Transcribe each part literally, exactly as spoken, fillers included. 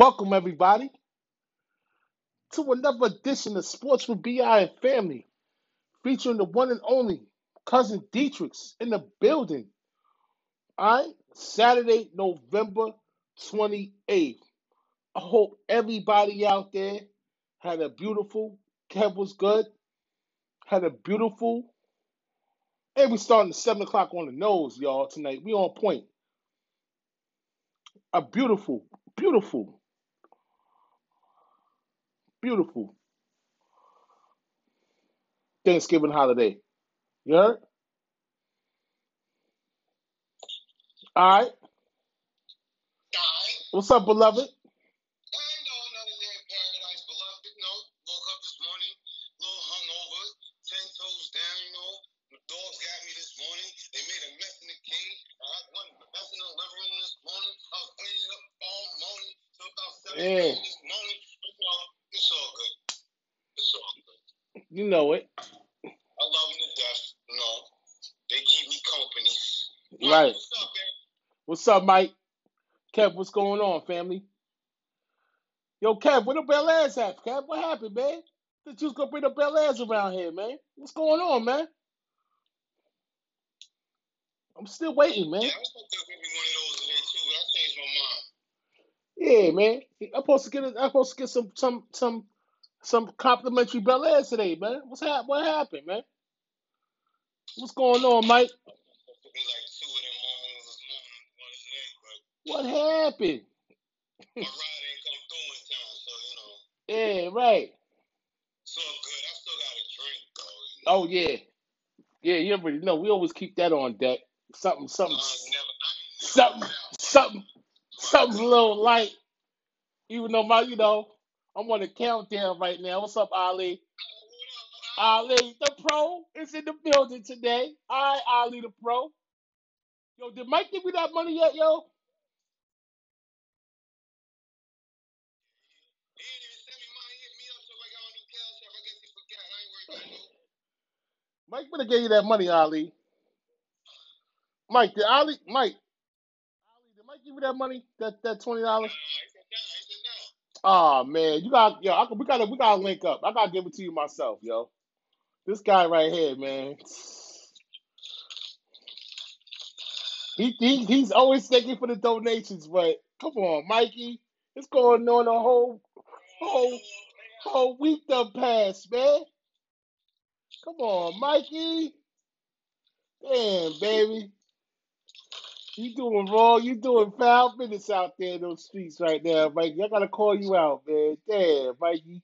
Welcome, everybody, to another edition of Sports with B I and Family, featuring the one and only Cousin Dietrich in the building. All right, Saturday, November twenty-eighth. I hope everybody out there had a beautiful, Kev was good, had a beautiful, and we're starting at seven o'clock on the nose, y'all, tonight. We on point. A beautiful, beautiful. Beautiful Thanksgiving holiday. You heard? All right. What's up, beloved? I know another day in paradise, beloved. You know, woke up this morning, a little hungover, ten toes down, you know. The dogs got me this morning. They made a mess in the cage. I had one mess in the living room this morning. I was cleaning up all morning till about seven o'clock this morning. It's all good. It's all good. You know it. I love them to death. You know, they keep me company. Mike, right. What's up, man? What's up, Mike? Kev, what's going on, family? Yo, Kev, where the Bel Airs at? Kev, what happened, man? That you was gonna bring the Bel Airs around here, man? What's going on, man? I'm still waiting, man. Yeah, I was supposed to give me one of those today too, but I changed my mind. Yeah, man. I'm supposed to get. I'm supposed to get some some some some complimentary Bel Air today, man. What's hap- What happened, man? What's going on, Mike? What happened? My ride ain't come through in time, so you know. Yeah, right. So good. I still got a drink though. Oh yeah, yeah. You already know. We always keep that on deck. Something, something, something, something. Something a little light, even though my, you know, I'm on a countdown right now. What's up, Ali? Ali, the pro is in the building today. All right, Ali, the pro. Yo, did Mike give you that money yet, yo? He didn't even send me money. He hit me up so I got on new cash. I guess he forgot. I ain't worried about you. Mike would have gave you that money, Ali. Mike, did Ali, Mike. I give you that money, that that twenty dollars. Oh man, you got yo. I, we gotta we gotta link up. I gotta give it to you myself, yo. This guy right here, man. He, he he's always thanking for the donations, but come on, Mikey, it's going on a whole whole whole week done past, man. Come on, Mikey. Damn, baby. You doing wrong. You doing foul minutes out there in those streets right now, Mikey. I gotta call you out, man. Damn, Mikey.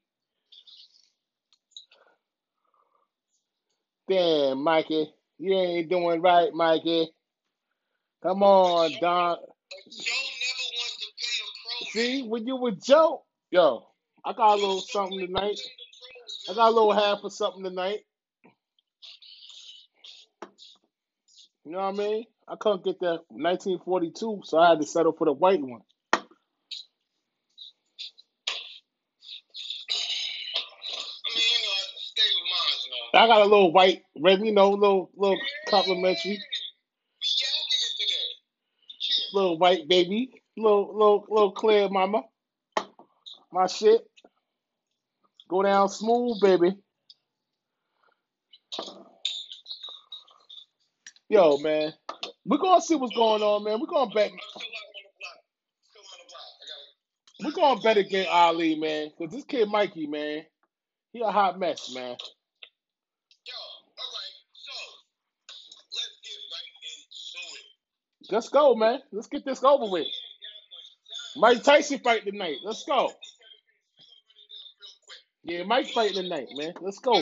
Damn, Mikey. You ain't doing right, Mikey. Come on, Joe, Don. Joe never wants to pay a pro. See, when you with Joe, yo, I got a little something tonight. I got a little half of something tonight. You know what I mean? I couldn't get that nineteen forty-two, so I had to settle for the white one. I mean, you know, stay with mine, you know. I got a little white, red, you know, little little complimentary. Yeah, I get it today. Little white baby, little little little clear mama. My shit go down smooth, baby. Yo, man. We're going to see what's going on, man. We're going to bet. We're going to bet against Ali, man. Because this kid Mikey, man, he a hot mess, man. Yo, all right. So, let's get right into it. Let's go, man. Let's get this over with. Mike Tyson fight tonight. Let's go. Yeah, Mike fight tonight, man. Let's go.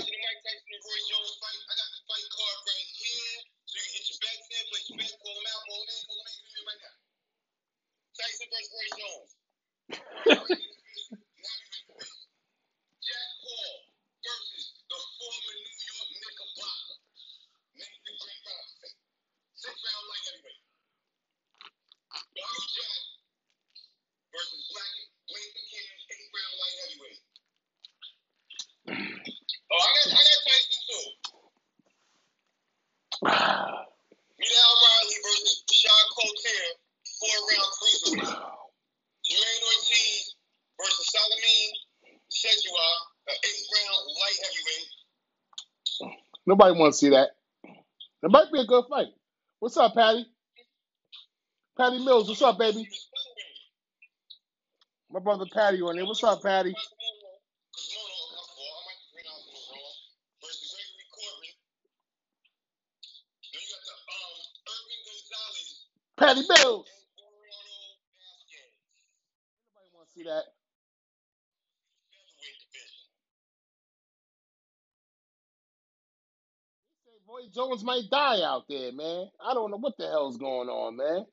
Nobody wants to see that. It might be a good fight. What's up, Patty? Patty Mills, what's up, baby? My brother Patty on there. What's up, Patty? Patty Mills. Nobody wants to see that. Roy Jones might die out there, man. I don't know what the hell's going on, man. Oh, no, man.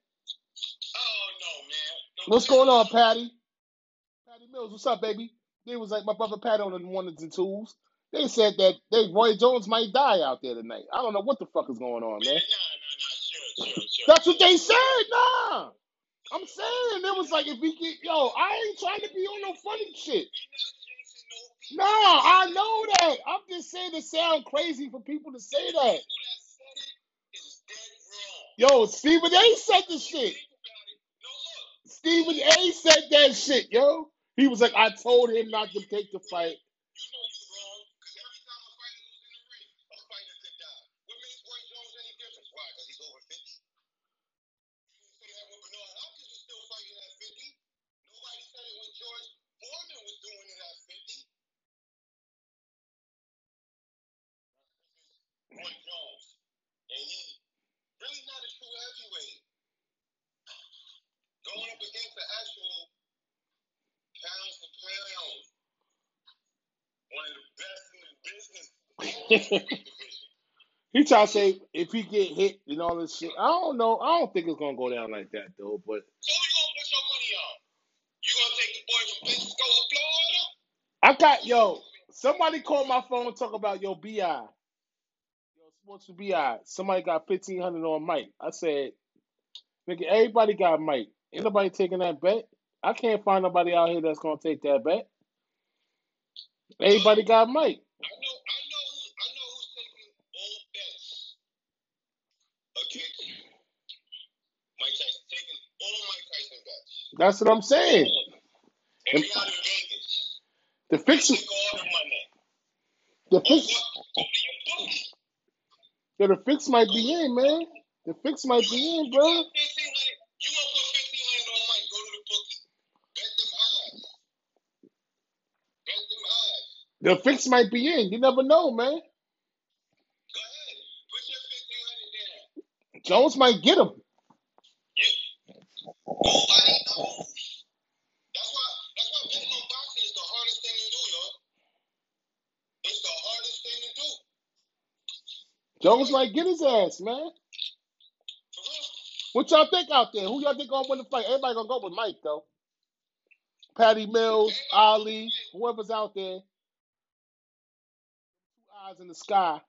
No, what's man. Going on, Patty? Patty Mills, what's up, baby? They was like my brother Patty on the ones and twos. They said that they Roy Jones might die out there tonight. I don't know what the fuck is going on, man. No, no, no, sure, sure, sure. That's what they said, nah. I'm saying, it was like, if we get, yo, I ain't trying to be on no funny shit. No, I know that. I'm just saying it sounds crazy for people to say that. Yo, Stephen A. said the shit. Stephen A. said that shit, yo. He was like, I told him not to take the fight. He try to say if he get hit and all this shit. I don't know. I don't think it's gonna go down like that though. But so you gonna put your money on? You gonna take the boy from Texas go to Florida? I got yo. Somebody called my phone and talk about yo B I. Yo sports B I. Somebody got fifteen hundred on Mike. I said, nigga, everybody got Mike. Ain't nobody taking that bet. I can't find nobody out here that's gonna take that bet. Everybody got Mike. I know. That's what I'm saying. And the fiction, the fix, yeah, the fix might be in, man. The fix might be in, bro. You want to put fifteen hundred on Mike? Go to the bookie. Bet them odds. Bet them odds. The fix might be in. You never know, man. Go ahead. Put your fifteen hundred down. Jones might get him. Nobody knows. That's why, that's why betting on boxing is the hardest thing to do, yo. It's the hardest thing to do. Jones might get his ass, man. What y'all think out there? Who y'all think gonna win the fight? Everybody gonna go with Mike, though. Patty Mills, Ali, whoever's out there. Two eyes in the sky.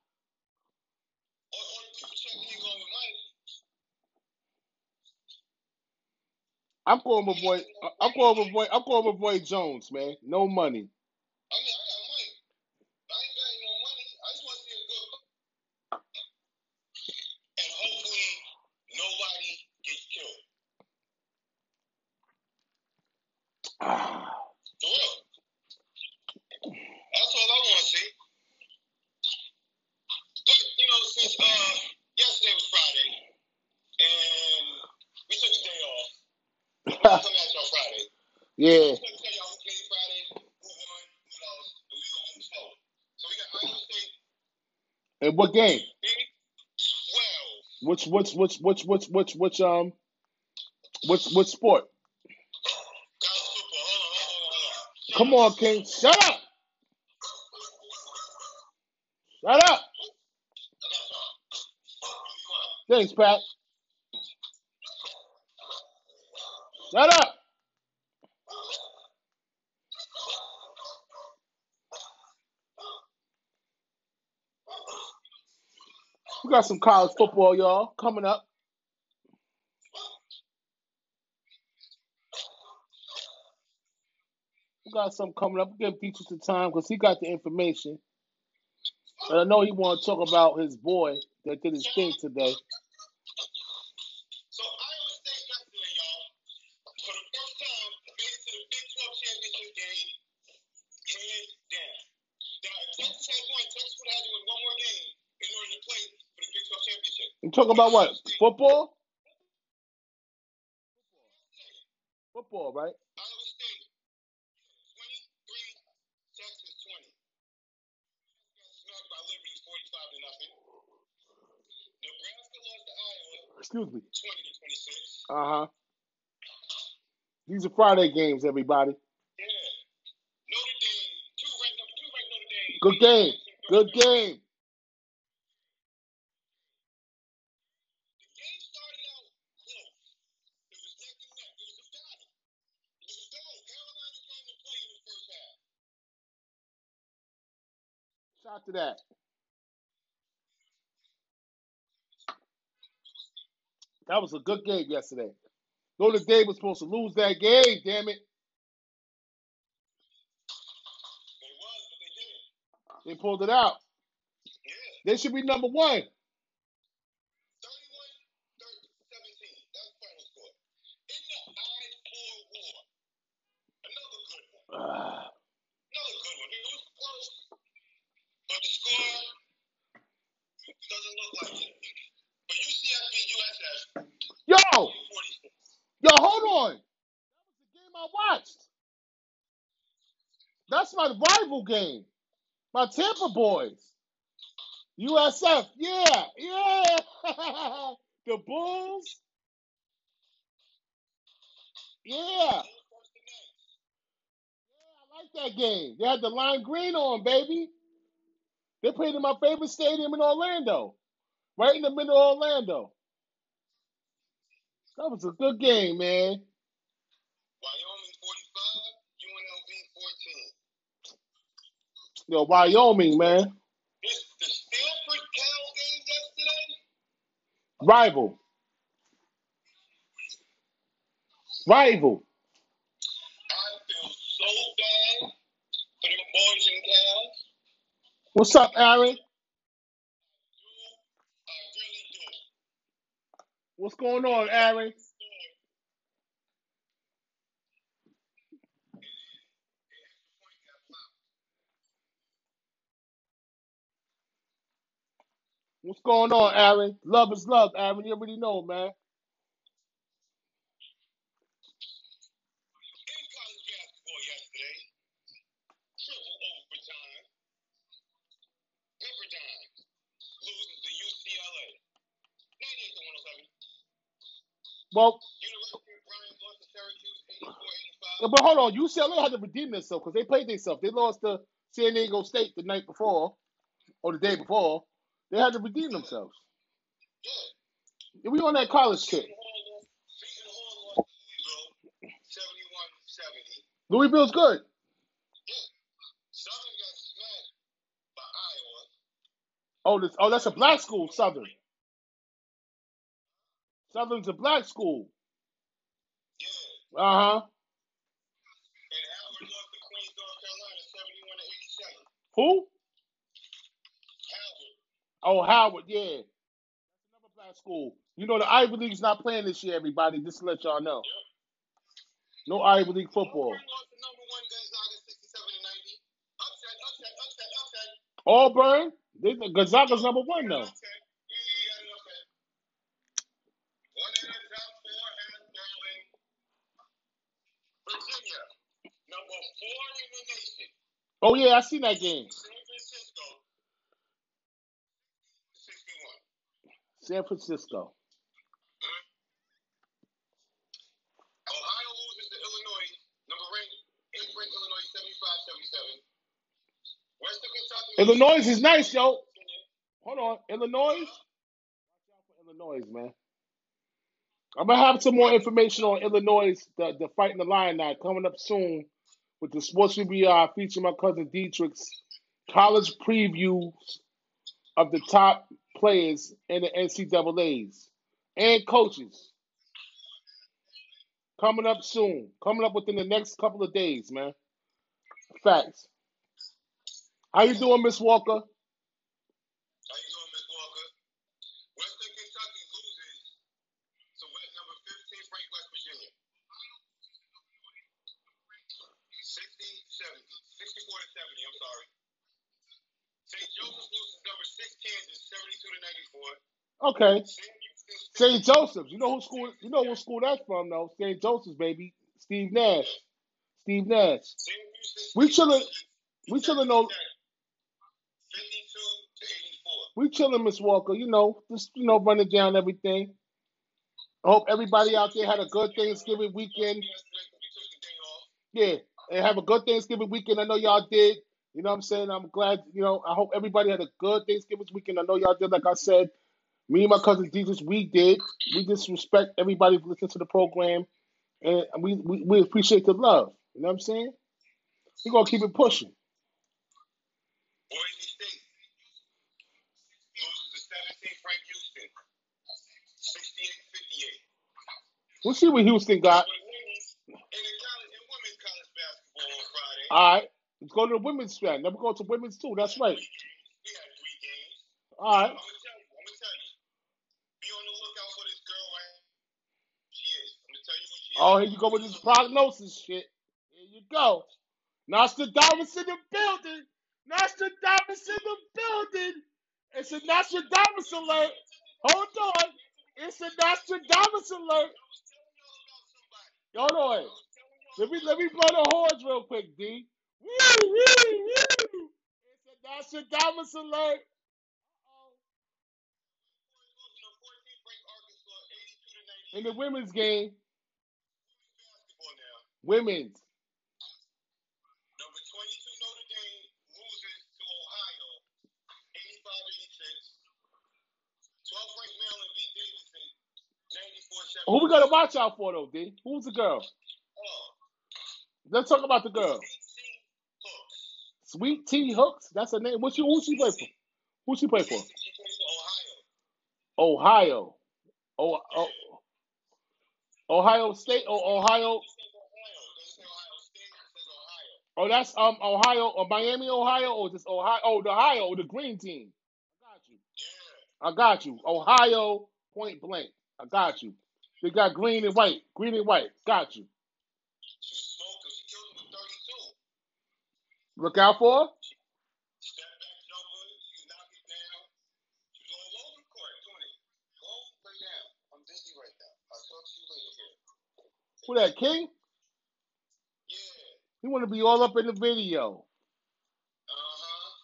I'm going with boy. I'm going with boy. I'm going with boy Jones, man. No money. I mean, I got money. I ain't got no money. I just want to see a good fight, and hopefully nobody gets killed. For real. That's all I want to see. But you know, since uh, yesterday was Friday, and we took a day off. Come at y'all Friday. Yeah. So we y'all who played Friday, who won, who lost, and we gonna move forward. So we got Iowa State. And what game? Well. Which which which which which which which um which which sport? Hold on, hold on, hold on. Come on, King. Shut up. Shut up. Thanks, Pat. Shut up! We got some college football, y'all, coming up. We got some coming up. We're giving Peaches the time because he got the information. And I know he want to talk about his boy that did his thing today. talk about what? Football? Football, right? Iowa State, twenty-three, Texas twenty. Got snubbed by Liberty forty-five to nothing. Nebraska lost to Iowa. Excuse me. twenty to twenty-six. Uh-huh. These are Friday games, everybody. Yeah. Notre Dame, two ranked number two ranked Notre Dame. Good game. Good game. Shout to that. That was a good game yesterday. Notre Dame was supposed to lose that game, damn it. They was, but they didn't. They pulled it out. Yeah. They should be number one. thirty-one to seventeen. That's the final score. In the I four war. Another good one. Uh. Another good one. It was close. But the score doesn't look like it. But U C F beat U S F. Yo! Yo, hold on. That was the game I watched. That's my rival game. My Tampa boys. U S F. Yeah. Yeah. The Bulls. Yeah. Yeah, I like that game. They had the lime green on, baby. They played in my favorite stadium in Orlando. Right in the middle of Orlando. That was a good game, man. Wyoming forty-five, U N L V fourteen. Yo, Wyoming, man. This the Stanford Cal game yesterday. Rival. Rival. I feel so bad for them boys in Cal. What's up, Aaron? What's going on, Aaron? What's going on, Aaron? Love is love, Aaron. You already know, man. In college basketball yesterday, triple overtime. Pepperdine loses to U C L A. ninety-eight to one oh seven. Well, but hold on, U C L A had to redeem themselves because they played themselves. They lost to San Diego State the night before, or the day before. They had to redeem themselves. Yeah. We on that college kid. Louisville's good. Yeah. Southern got smacked by Iowa. Oh, this, oh, that's a black school, Southern. Southern's a black school. Yeah. Uh huh. And Howard lost to Queens, North Carolina, seventy-one to eighty-seven. Who? Howard. Oh, Howard, yeah. That's another black school. You know the Ivy League's not playing this year, everybody. Just to let y'all know. Yep. No Ivy League football. Auburn lost to number one Gonzaga, sixty-seven to ninety. Upset, upset, upset, upset. Auburn, they, Gonzaga's number one though. Upset. Oh, yeah, I seen that game. San Francisco. sixty-one. San Francisco. Mm-hmm. Ohio loses to Illinois. Number ranked, eighth ranked Illinois, seventy-five seventy-seven. Western Kentucky. Illinois is nice, yo. Hold on. Illinois? Watch out for Illinois, man. I'm going to have some more information on Illinois, the, the Fighting the Lion now, coming up soon. With the Sports V B R featuring my cousin Dietrich's college previews of the top players in the N C A As and coaches. Coming up soon. Coming up within the next couple of days, man. Facts. How you doing, Miss Walker? How you doing, Miss Walker? Western Kentucky loses to number fifteen, Frank, West Virginia. sixty, seventy, sixty-four to seventy, I'm sorry. Saint Joseph's loses number six, Kansas, seventy-two to ninety-four. Okay. Saint Joseph's. You know who school? You know what school that's from, though? Saint Joseph's, baby. Steve Nash. Steve Nash. We chilling. We chilling on. We chilling, Miss Walker. You know, just you know, running down everything. I hope everybody out there had a good Thanksgiving weekend. Yeah, and have a good Thanksgiving weekend. I know y'all did. You know what I'm saying? I'm glad, you know, I hope everybody had a good Thanksgiving weekend. I know y'all did. Like I said, me and my cousin Jesus, we did. We just respect everybody who listens to the program. And we, we, we appreciate the love. You know what I'm saying? We're going to keep it pushing. Boise State loses to seventeenth ranked Houston. sixty-eight fifty-eight. We'll see what Houston got. In women's college basketball on Friday. All right. Let's go to the women's fan. Then we go to women's too. That's right. We had three games. All right. I'm gonna tell you. I'm gonna tell you. Be on the lookout for this girl. Right? She is. I'm gonna tell you who she is. Oh, here you go with this prognosis shit. Here you go. Nostradamus in the building. Nostradamus in the building. It's a Nostradamus alert. Hold on. It's a Nostradamus alert. Hold on. Let me let me blow the horns real quick, D. Woo, woo, woo. It's a Nostradamus alert. Uh-oh. In the women's game. Women's. Number twenty-two Notre Dame loses to Ohio. eighty-five eighty-six. twelfth ranked Maryland beat Davidson. ninety-four seventy. Who we got to watch out for, though, D? Who's the girl? Oh. Let's talk about the girl. Sweet T Hooks, that's her name. What's she, who she play for? Who she play for? She plays for Ohio. Ohio. Oh, oh. Ohio State or oh, Ohio. Oh, that's um Ohio or Miami, Ohio, or just Ohio. Oh, the Ohio, or the green team. I got you. Yeah. I got you. Ohio point blank. I got you. They got green and white. Green and white. Got you. Look out for her. Step back, jumper, you knock it down. She's all over the court doing it. Go right now. I'm busy right now. I'll talk to you later here. Who that, King? Yeah. He want to be all up in the video. Uh-huh.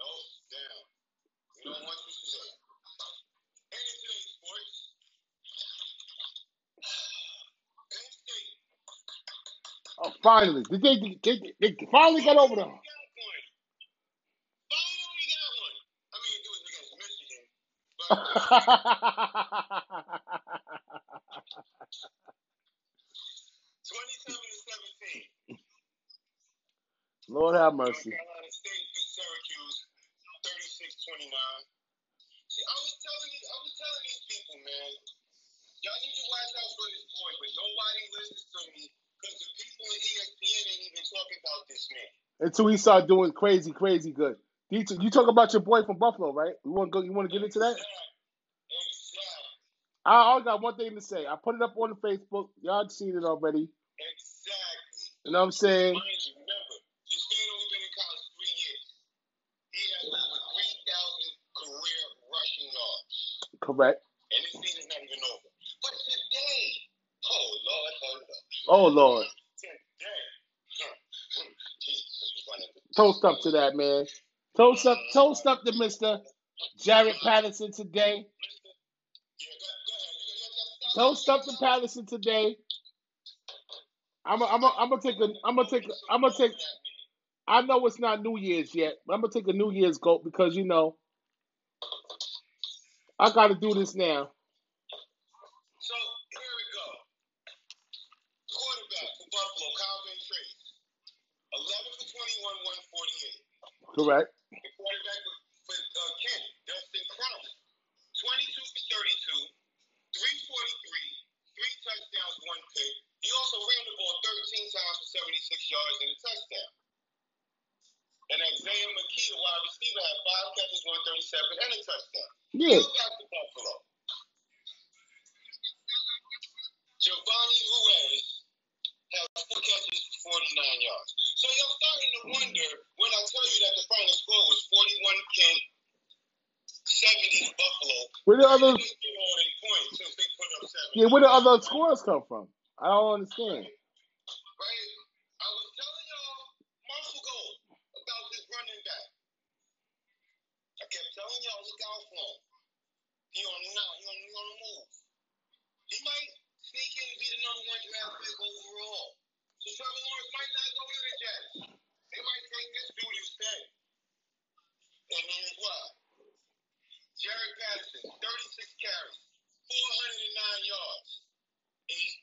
No, down. You don't want to do that. And in today's sports, Golden State. Oh, finally. Did they, did they, they finally got over them? Lord have mercy. Carolina State beat Syracuse thirty-six twenty-nine. See, I was telling you, I was telling these people, man, y'all need to watch out for this boy, but nobody listens to me because the people at E S P N ain't even talking about this man. Until he started doing crazy, crazy good. You talk about your boy from Buffalo, right? You want to go? You want to get into that? Exactly. I always got one thing to say. I put it up on the Facebook. Y'all seen it already. Exactly. You know what I'm saying? Mind you, remember, this man only been in college three years. He has over three thousand career rushing yards. Correct. And this season's not even over. But today, oh Lord, hold up. Oh Lord. Today, toast up to that man. Toast up, toast up to Mister Jaret Patterson today. Toast up to Patterson today. I'm, a, I'm, a, I'm gonna take a, I'm gonna take, a, I'm gonna take. I know it's not New Year's yet, but I'm gonna take a New Year's GOAT because you know I gotta do this now. So here we go. Quarterback for Buffalo, Calvin Trace, eleven for twenty-one, one forty-eight. Correct. The quarterback for uh, Kent, Dustin Crown, twenty-two for thirty-two, three forty-three, three touchdowns, one pick. He also ran the ball thirteen times for seventy-six yards and a touchdown. And Isaiah McKee, wide receiver, had five catches, one thirty-seven, and a touchdown. Yeah. Go back to Buffalo. Giovanni Ruiz had four catches for forty-nine yards. So you're starting to wonder when I tell you that the final score was forty-one Kent, seventy to Buffalo. Where the other? Yeah, where the other scores come from? I don't understand. Right? I was telling y'all months ago about this running back. I kept telling y'all look out for him. He on the now. He on the move. He might sneak in and be the number one draft pick overall. So Trevor Lawrence might not go to the Jets. They might take this dude instead. And then what? Jaret Patterson, thirty-six carries, four hundred nine yards. Eight.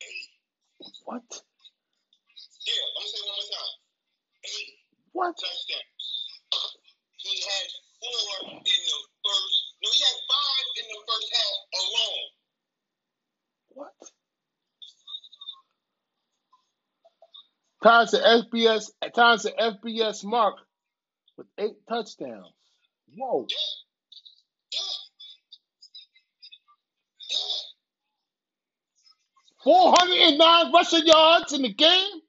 Eight. What? Yeah, I'm going to say it one more time. Eight. What? Touchdowns. He had four in the first. No, he had five in the first half alone. What? Times the F B S, times the F B S mark with eight touchdowns. Whoa. Yeah. Yeah. Yeah. four hundred nine rushing yards in the game?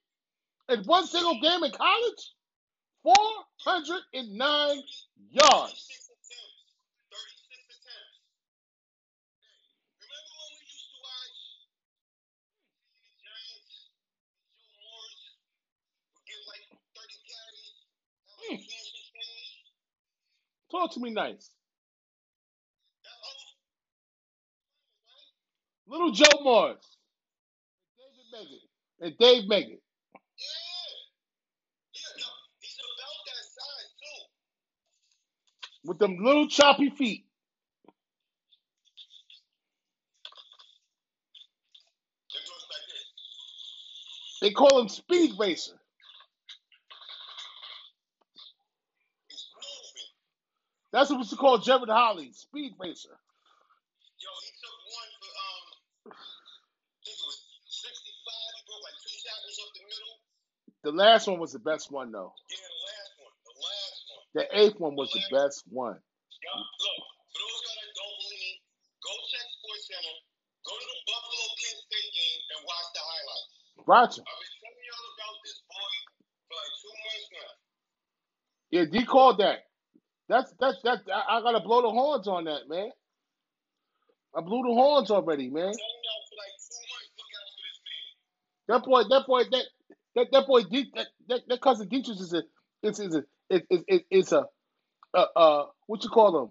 In one single game in college? four hundred nine yards. Hmm. Talk to me nice. Little Joe Morris. David Meggett. And Dave Meggett. Yeah. yeah no, he's about that size, too. With them little choppy feet. They call him Speed Racer. That's what we used to call Jared Holly, Speed Racer. Yo, he took one for, um, I think it was sixty-five. He broke like two tackles up the middle. The last one was the best one, though. Yeah, the last one. The last one. The eighth one was the, the best one. Yo, look, for those guys that don't believe me, go check Sports Center, go to the Buffalo Kent State game, and watch the highlights. Roger. I've been telling y'all about this boy for like two months now. Yeah, D called that. That's that's that. I, I gotta blow the horns on that, man. I blew the horns already, man. That boy, that boy, that that that boy, that that, that cousin Dietrich is a, it's is a, it, it, it, it's a, uh, uh, what you call him?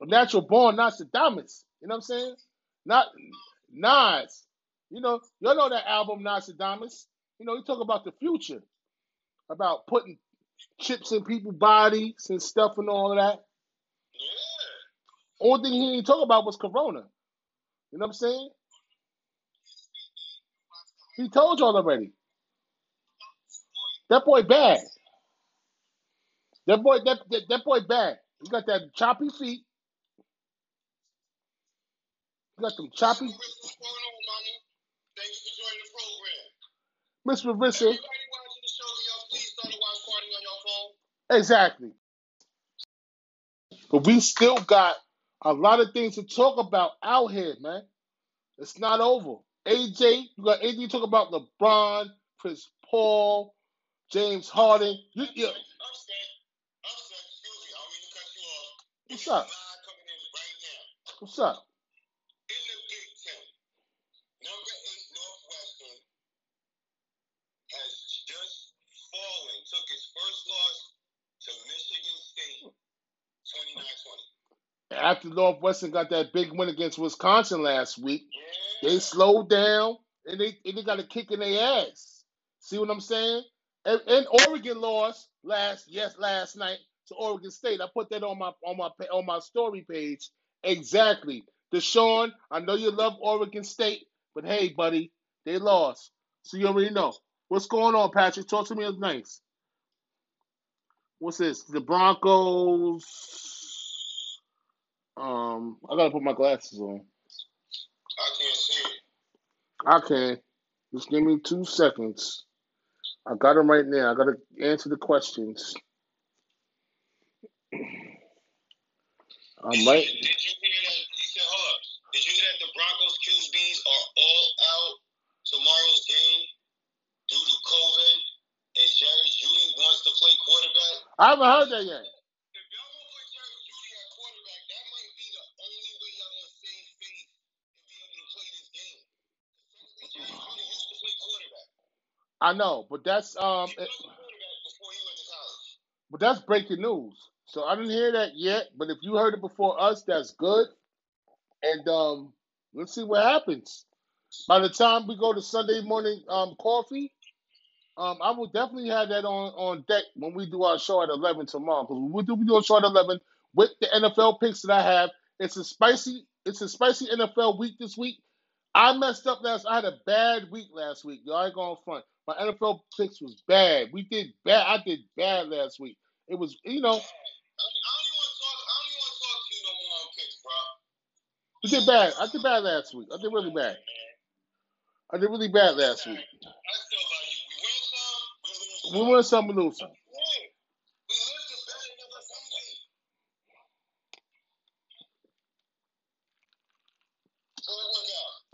A natural born Nostradamus. You know what I'm saying? Not Nas. You know, y'all know that album Nostradamus. You know, he talk about the future, about putting chips in people's bodies and stuff and all of that. Yeah. Only thing he didn't talk about was Corona. You know what I'm saying? He told y'all already. That boy bad. That boy, that that, that boy bad. You got that choppy feet. You got them choppy. Miss Marissa. Exactly. But we still got a lot of things to talk about out here, man. It's not over. A J, you got anything to talk about? LeBron, Chris Paul, James Harden. You, you, I'm saying, I'm saying, excuse me, I don't mean to cut you off. What's up? Coming in right now. What's up? In the Big Ten, number eight Northwestern has just fallen, took his first loss to Michigan State, twenty-nine twenty. After Northwestern got that big win against Wisconsin last week, yeah. They slowed down, and they and they got a kick in their ass. See what I'm saying? And, and Oregon lost last yes last night to Oregon State. I put that on my on my on my story page. Exactly, Deshaun. I know you love Oregon State, but hey, buddy, they lost. So you already know what's going on, Patrick. Talk to me nice. What's this? The Broncos. Um, I gotta put my glasses on. I can't see it. I can. Just give me two seconds. I got them right now. I gotta answer the questions. I'm right. Did you, did you hear that? He said, hold up. Did you hear that the Broncos Q Bs are all out tomorrow's game due to COVID and Jerry Jeudy wants to play quarterback. I haven't heard that yet. If y'all don't put Jerry Jeudy at quarterback, that might be the only way y'all gonna save face to be able to play this game. Jerry Jeudy used to play quarterback. I know, but that's um. He played quarterback before he went to college. But that's breaking news. So I didn't hear that yet. But if you heard it before us, that's good. And um, let's see what happens. By the time we go to Sunday morning um, coffee, um, I will definitely have that on, on deck when we do our show at eleven tomorrow. Because we do we do a show at eleven with the N F L picks that I have. It's a spicy it's a spicy N F L week this week. I messed up last. I had a bad week last week. Y'all ain't going front. My N F L picks was bad. We did bad. I did bad last week. It was you know. I, mean, I don't even want to talk. I don't even want to talk to you no more on picks, bro. We did bad. I did bad last week. I did really bad. I did really bad last week. I still love you. We win some, we lose some. We win some, we lose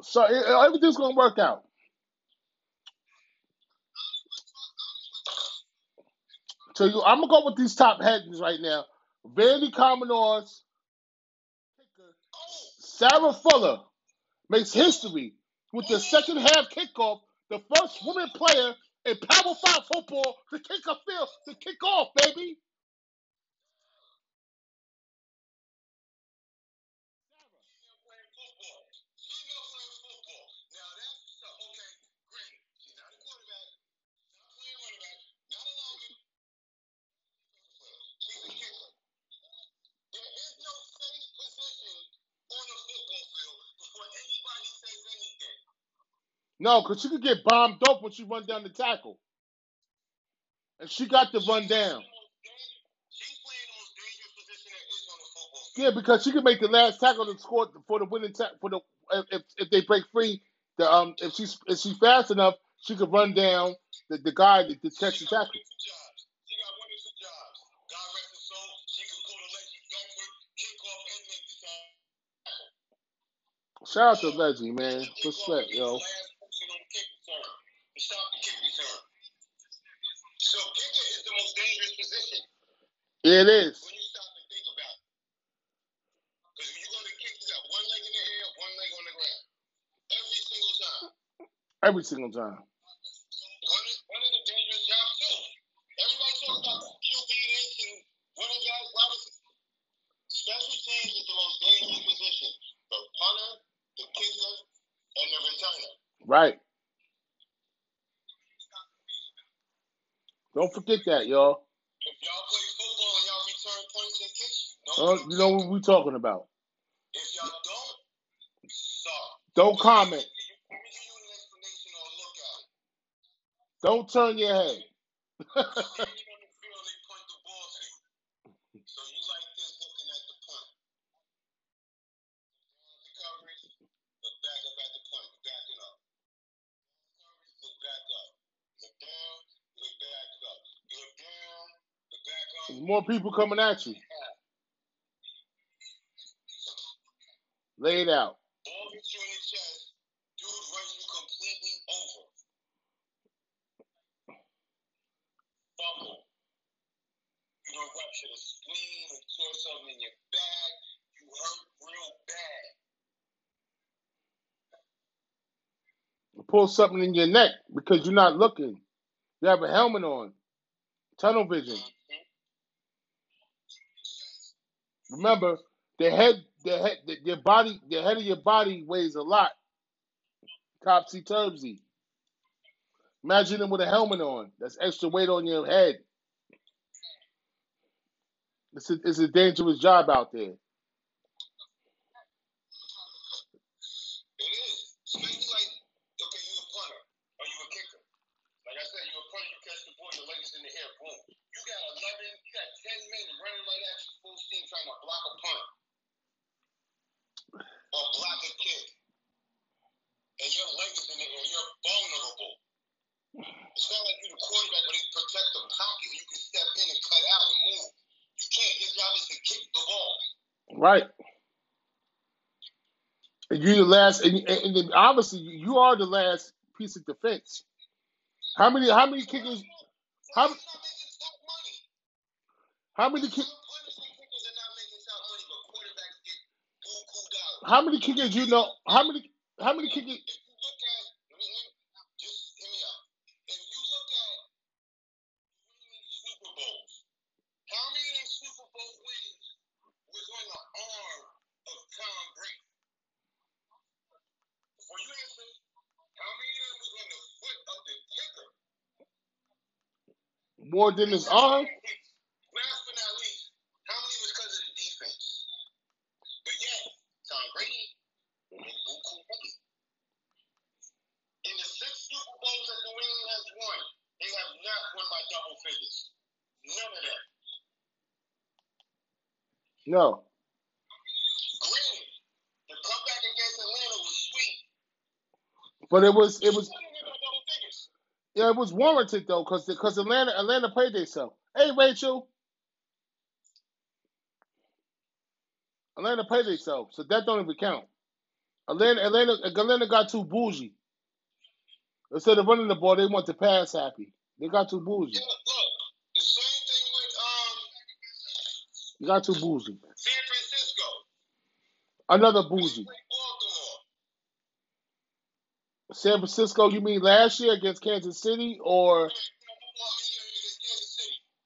some. Yeah. We live to bet another Sunday. So it worked out. So it, everything's going to work out. So you, I'm going to go with these top headings right now. Vandy Commodores. Sarah Fuller makes history with the second half kickoff, the first woman player in Power Five football to kick a field, to kick off, baby. No, because she could get bombed up when she run down the tackle. And she got the run down. She's playing the most dangerous position that is on the football field. Yeah, because she could make the last tackle to score for the winning tackle. For the if if they break free, the um if she's if she's fast enough, she could run down the, the guy that detects the tackle. She got one of two jobs. God rest her soul. She can pull the Leggy backward, kick off, and make the tackle. Shout out to Leggy, man. Respect, yo. So kicker is the most dangerous position. It is. When you stop and think about it. Because when you go to kick, you got one leg in the air, one leg on the ground. Every single time. Every single time. One is, one is a dangerous job, too. Everybody talks about Q B and running guys, Robinson. Special teams is the most dangerous position. The punter, the kicker, and the returner. Right. Don't forget that, y'all. If y'all play football and y'all return points and kicks, don't uh, you know what we're talking about. If y'all don't, stop. Don't comment. Let me give you an explanation or look at it. Don't turn your head. Standing on the field, they point the ball to you. So you like this looking at the punt. The coverage, look back up at the punt, back it up. Coverage, look back up. Look down, look back up. Look down, look back up. There's more people coming at you. Lay it out. Ball hits you in the chest. Dude runs you completely over. Fumble. You don't rupture the spleen or tore something in your back. You hurt real bad. You pull something in your neck because you're not looking. You have a helmet on. Tunnel vision. Remember, the head, the head, the, your body, the head of your body weighs a lot. Topsy turvy. Imagine him with a helmet on. That's extra weight on your head. It's a, it's a dangerous job out there. It is. Especially like, okay, you a punter or you a kicker. Like I said, you're a punter, you catch the ball, your leg is in the air, boom. You got eleven, you got ten men running right at you, full steam, trying to block a punt or block a kick. And your leg is in the air, you're vulnerable. It's not like you're the quarterback, but you protect the pocket, you can step in and cut out and move. You can't, your job is to kick the ball. Right. And you're the last, and, and, and then obviously you are the last piece of defense. How many how many kickers How, not making top money. How many kickers? How many kickers you know? How many? How many kickers? More than his arm. Last but not least, how many was because of the defense? But yet, Tom Brady was Buku Brady. In the six Super Bowls that New England has won, they have not won by double figures. None of them. No. Green, the comeback against Atlanta was sweet. But it was it was. Yeah, it was warranted though, cause cause Atlanta Atlanta played themselves. Hey, Rachel, Atlanta played themselves, so that don't even count. Atlanta Atlanta Atlanta got too bougie. Instead of running the ball, they want to pass happy. They got too bougie. Yeah, look, the same thing with um. They got too bougie. San Francisco. Another bougie. San Francisco, you mean last year against Kansas City or?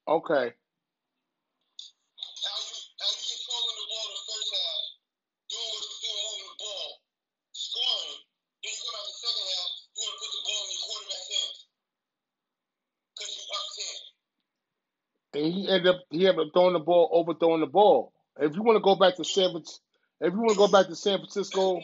Okay. How you how you controlling the ball the first half, doing what you're doing holding the ball, scoring, then you come out the second half, you want to put the ball in your quarterback's hands. Because you up ten. And he ended up he ended up throwing the ball, overthrowing the ball. If you want to go back to San if you want to go back to San Francisco.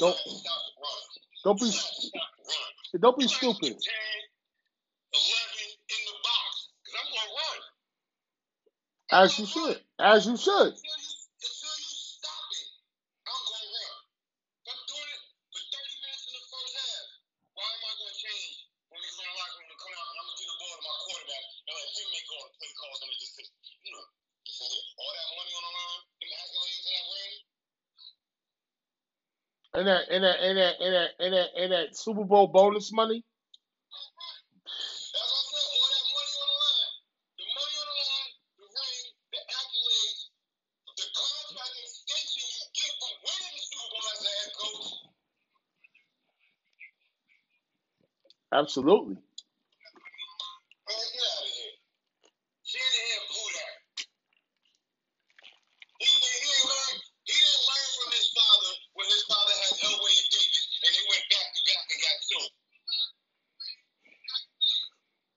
Don't, don't be don't be stupid. As you should. As you should. And that, and that, and that, and that, and that, and that Super Bowl bonus money. As I said, all that money on the line, the money on the line, the ring, the accolades, the contract extension you get from winning the Super Bowl as a head coach. Absolutely.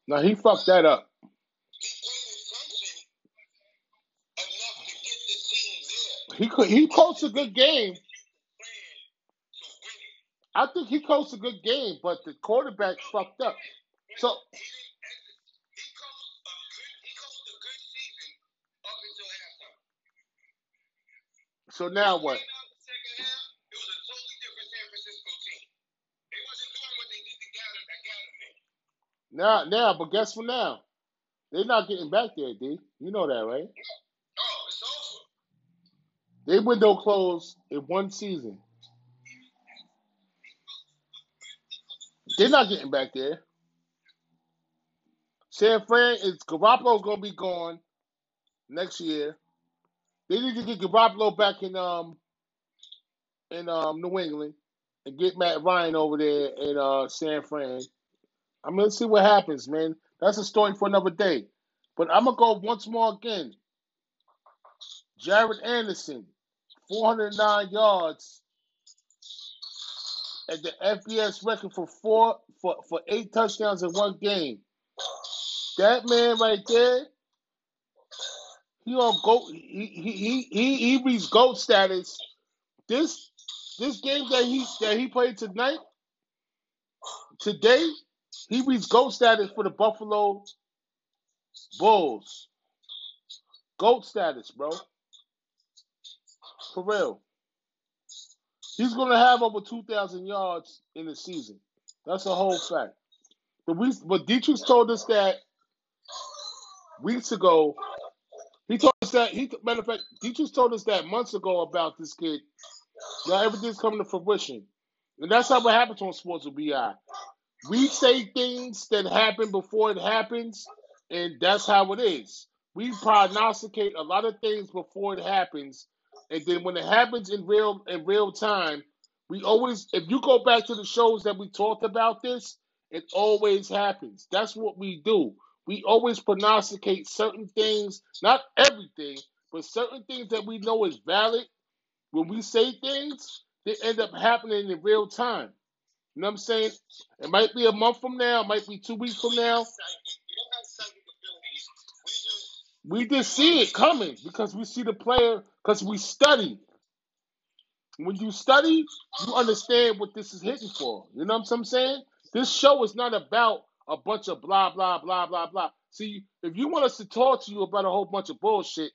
Now he fucked that up. He paid attention enough to get the team there. He could, he coached a good game. I think he coached a good game, but the quarterback fucked up. So he coached a good he coached a good season up until halftime. So now what? Now, now, but guess what now? They're not getting back there, D. You know that, right? Oh, it's over. Their window closed in one season. They're not getting back there. San Fran is Garoppolo's gonna be gone next year. They need to get Garoppolo back in um in um New England and get Matt Ryan over there in uh San Fran. I'm going to see what happens, man. That's a story for another day. But I'm going to go once more again. Jaret Patterson, four hundred nine yards at the F B S record for four for, for eight touchdowns in one game. That man right there, he on GOAT. He he he he, he reached GOAT status. This this game that he that he played tonight, today. He reached GOAT status for the Buffalo Bulls. GOAT status, bro. For real. He's going to have over two thousand yards in the season. That's a whole fact. But we, but Dietrich told us that weeks ago He told us that, he, matter of fact, he just told us that months ago about this kid. Now everything's coming to fruition. And that's how what happens on Sports with B I. We say things that happen before it happens, and that's how it is. We prognosticate a lot of things before it happens, and then when it happens in real in real time, we always, if you go back to the shows that we talked about this, it always happens. That's what we do. We always prognosticate certain things, not everything, but certain things that we know is valid. When we say things, they end up happening in real time. You know what I'm saying? It might be a month from now. It might be two weeks from now. We just see it coming because we see the player, because we study. When you study, you understand what this is hitting for. You know what I'm saying? This show is not about a bunch of blah, blah, blah, blah, blah. See, if you want us to talk to you about a whole bunch of bullshit,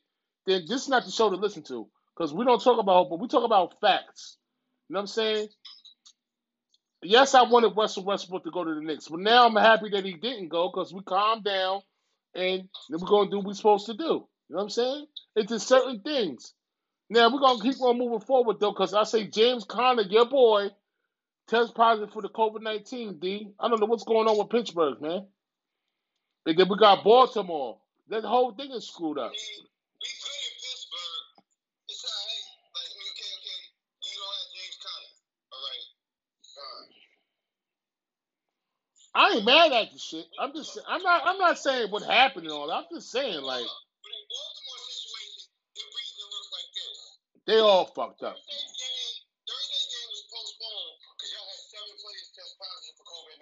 then this is not the show to listen to, because we don't talk about, but we talk about facts. You know what I'm saying? Yes, I wanted Russell Westbrook to go to the Knicks, but now I'm happy that he didn't go, because we calmed down and then we're going to do what we're supposed to do. You know what I'm saying? It's just certain things. Now, we're going to keep on moving forward, though, because I say James Conner, your boy, test positive for the COVID nineteen, D. I don't know what's going on with Pittsburgh, man. And then we got Baltimore. That whole thing is screwed up. I ain't mad at the shit. I'm just, I'm not, I'm not saying what happened and all that. I'm just saying, like, they all fucked up.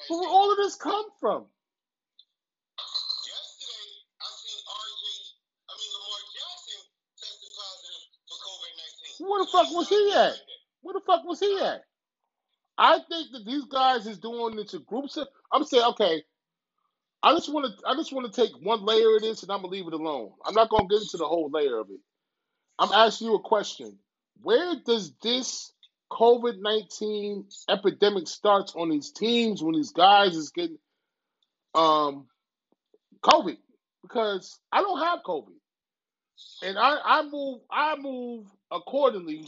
But where all of this come from? Yesterday, I seen R J, I mean Lamar Jackson tested positive for COVID nineteen. Where the fuck was he at? Where the fuck was he at? I think that these guys is doing it to groups. I'm saying, okay, I just want to, I just want to take one layer of this and I'm gonna leave it alone. I'm not gonna get into the whole layer of it. I'm asking you a question. Where does this COVID nineteen epidemic starts on these teams when these guys is getting um, COVID? Because I don't have COVID, and I, I move I move accordingly.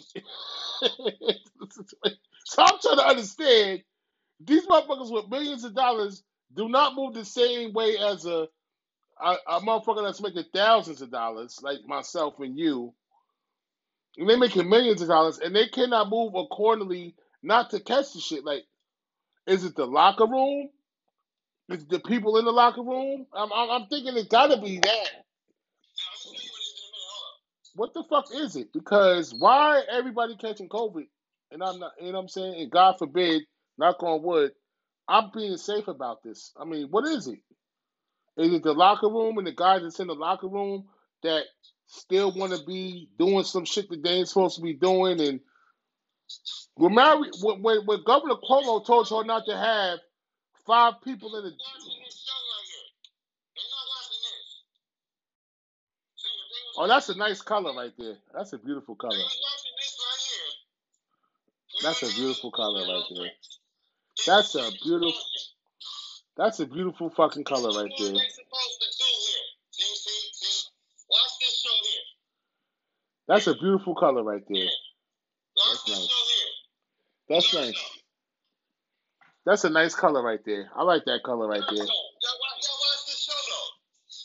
So I'm trying to understand, these motherfuckers with millions of dollars do not move the same way as a a, a motherfucker that's making thousands of dollars, like myself and you. And they're making millions of dollars, and they cannot move accordingly not to catch the shit. Like, is it the locker room? Is it the people in the locker room? I'm I'm, I'm thinking it's got to be that. What the fuck is it? Because why everybody catching COVID? And I'm not, you know what I'm saying? And God forbid, knock on wood, I'm being safe about this. I mean, what is it? Is it the locker room and the guys that's in the locker room that still want to be doing some shit that they ain't supposed to be doing? And when, Mary, when, when Governor Cuomo told her not to have five people in the... Oh, that's a nice color right there. That's a beautiful color. That's a beautiful color right there. That's a beautiful. That's a beautiful fucking color right there. That's a beautiful color right there. That's nice. That's nice. That's a nice color right there. I like that color right there.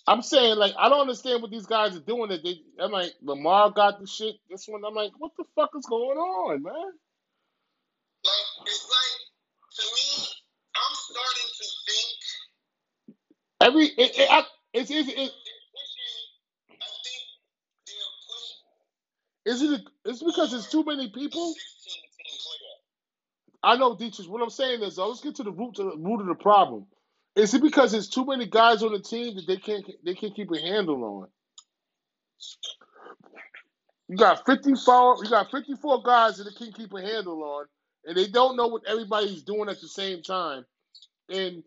I'm saying, like, I don't understand what these guys are doing. That they, I'm like, Lamar got the shit. This one, I'm like, what the fuck is going on, man? Like, it's like, to me, I'm starting to think. Every, it, it, I, it's, it's, it's, pushing, I think they're pushing. Is it, it's because it's too many people? I know, Dietrich, what I'm saying is, though, let's get to the root, to the root of the problem. Is it because there's too many guys on the team that they can't they can't keep a handle on? You got fifty-four, you got fifty-four guys that they can't keep a handle on, and they don't know what everybody's doing at the same time. And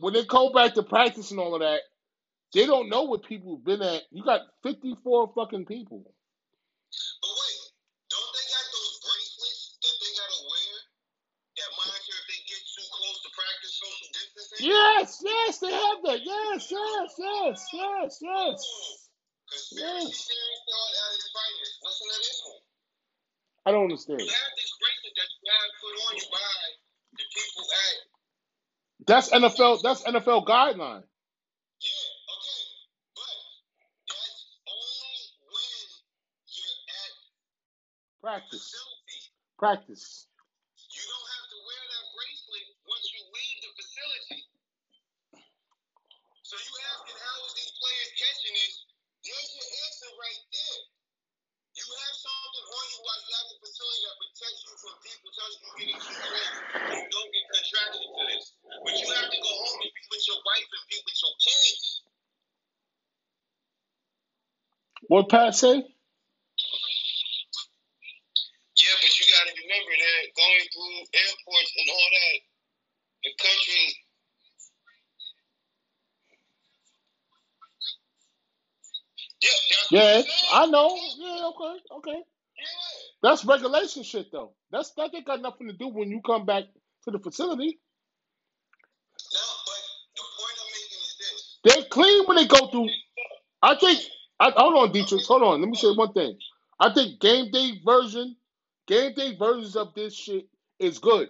when they go back to practice and all of that, they don't know what people have been at. You got fifty-four fucking people. But wait, don't they got those bracelets that they gotta wear that monitor if they get too close to practice social distancing? Yes, yes, they have that. Yes, yes, yes, yes, yes. Because Conspiracy yes. theories are at its finest. Listen to this one. I don't understand. You have this racism that's put on you by the people at. That's N F L. That's N F L guideline. Yeah. Okay. But that's only when you're at practice. Facility. Practice. You don't have to wear that bracelet once you leave the facility. So you asking how is these players catching this? There's your answer right there. You have something on you while you're at the facility that protects you from people telling you getting too late. You don't get contracted to this. But you have to go home and be with your wife and be with your kids. What Pat say? Yeah, but you got to remember that going through airports and all that, the country... Yeah, I know. Yeah, okay, okay. That's regulation shit, though. That's that ain't got nothing to do when you come back to the facility. No, but the point I'm making is this: they're clean when they go through. I think. I, hold on, Dietrich. Hold on. Let me say one thing. I think game day version, game day versions of this shit is good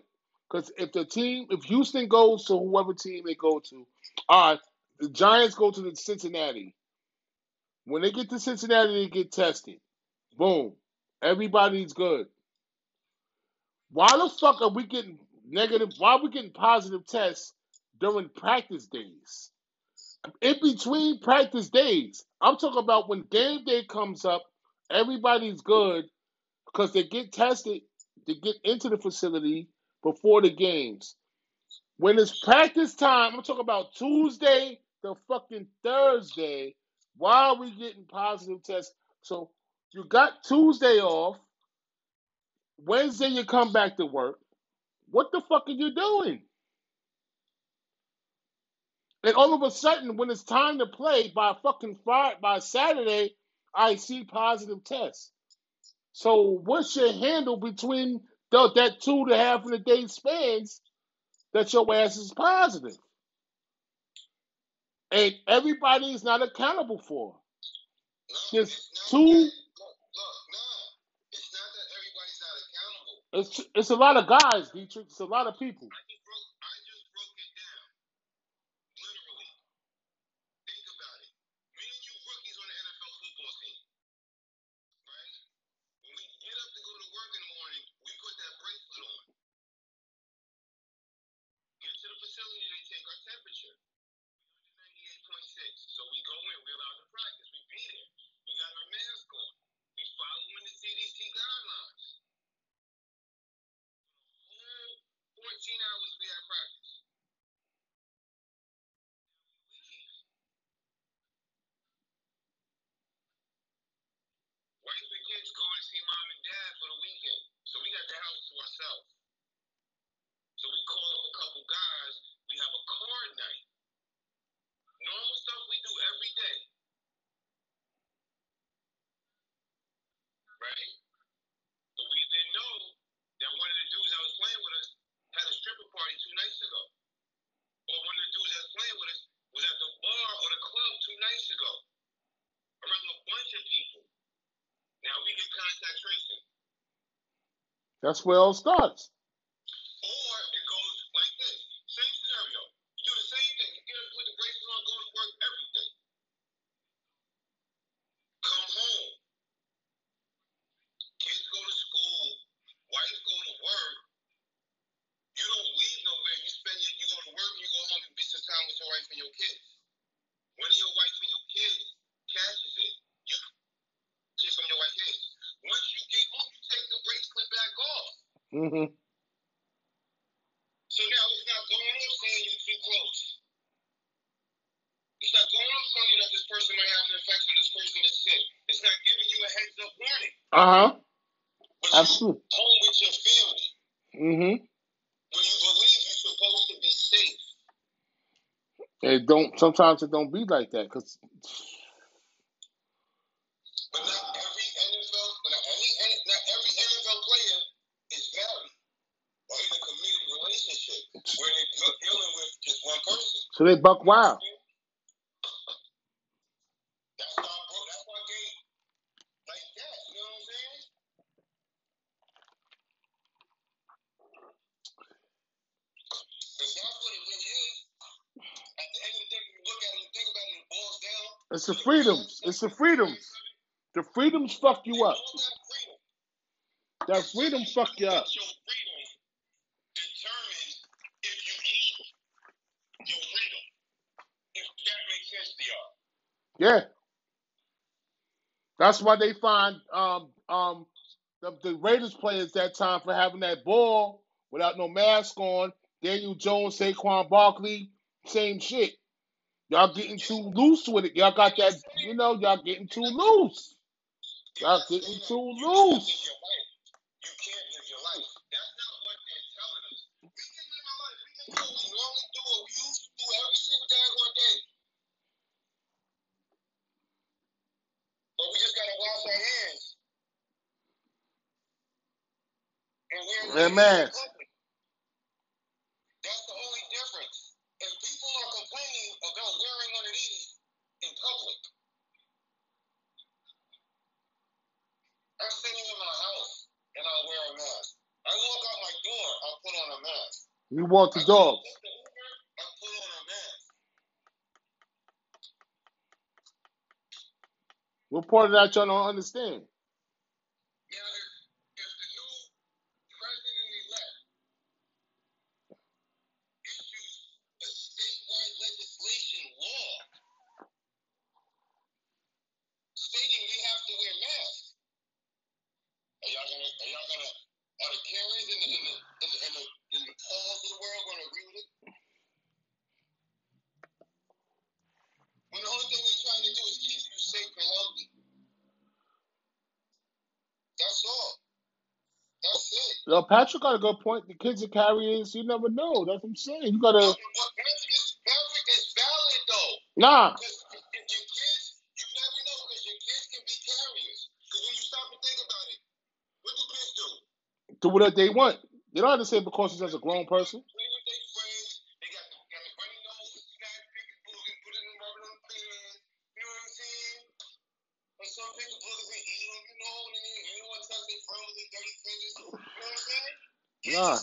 because if the team, if Houston goes to whoever team they go to, all right, the Giants go to the Cincinnati. When they get to Cincinnati, they get tested. Boom. Everybody's good. Why the fuck are we getting negative? Why are we getting positive tests during practice days? In between practice days, I'm talking about when game day comes up, everybody's good because they get tested to get into the facility before the games. When it's practice time, I'm talking about Tuesday to fucking Thursday. Why are we getting positive tests? So you got Tuesday off. Wednesday you come back to work. What the fuck are you doing? And all of a sudden, when it's time to play by fucking Friday, by Saturday, I see positive tests. So what's your handle between the, that two and a half and a day spans that your ass is positive? And everybody is not accountable for. No, There's it's two. That, look, look, no, it's not that everybody's not accountable. It's it's a lot of guys, Dietrich. It's a lot of people. I just broke, I just broke it down. Literally, think about it. Me and you rookies on the N F L football team, right? When we get up to go to work in the morning, we put that bracelet on. Get to the facility, they take our temperature. So we go in, we're allowed to practice, we be there, we got our mask on, we following the C D C guidelines. All fourteen hours we had practice. Wife and kids go and see mom and dad for the weekend, so we got the house to ourselves. So we call up a couple guys, we have a card night. Normal stuff we do every day. Right? So we didn't know that one of the dudes that was playing with us had a stripper party two nights ago. Or one of the dudes that was playing with us was at the bar or the club two nights ago. Around a bunch of people. Now we get contact tracing. That's where it all starts. Or it goes like this. Same scenario. You do the same thing. Bracelet on, go to work every day. Come home. Kids go to school. Wife go to work. You don't leave nowhere. You spend your, you go to work and you go home and spend time with your wife and your kids. One of your wife and your kids catches it. You see from your wife's kids. Once you get home, you take the bracelet back off. Mm-hmm. So now it's not going on saying you're too close. It's not going on telling you that this person might have an infection, this person is sick. It's not giving you a heads up warning. Uh huh. But absolutely. You're home with your family. Mm hmm. When you believe you're supposed to be safe. It don't. Sometimes it don't be like that, cause. But not every N F L, but not every, not every N F L player is married or in a committed relationship where they're dealing with just one person. So they buck wild. That's why, bro, that's why It's the freedoms. It's the freedoms. The freedoms fuck you up. That freedom fuck you up. Yeah. That's why they fined um, um, the, the Raiders players that time for having that ball without no mask on. Daniel Jones, Saquon Barkley, same shit. Y'all getting too loose with it. Y'all got that, you know, y'all getting too loose. Y'all getting too loose. You can't live your life. That's not what they're telling us. We can live our life. We can do what we normally do, what we used to do every single day or day. But we just got to wash our hands. And we're in the public. That's the only difference. If people are complaining about wearing one of these in public, I'm sitting in my house. And I wear a mask. I walk out my door, I put on a mask. You walk the dog. I put on a mask. What part of that y'all don't understand? Now, if, if the new president-elect issues a statewide legislation law stating we have to wear masks, Are y'all gonna, are y'all gonna, are the Karens and the, and the, and the, and the, and the Pauls of the world gonna agree with it? When the only thing we're trying to do is keep you safe and healthy. That's all. That's it. Yo, Patrick got a good point. The kids are carriers, you never know. That's what I'm saying. You gotta. Well, Patrick is, Patrick is valid, though. Nah. Do whatever they want. They don't have to say because as a grown person. Nah.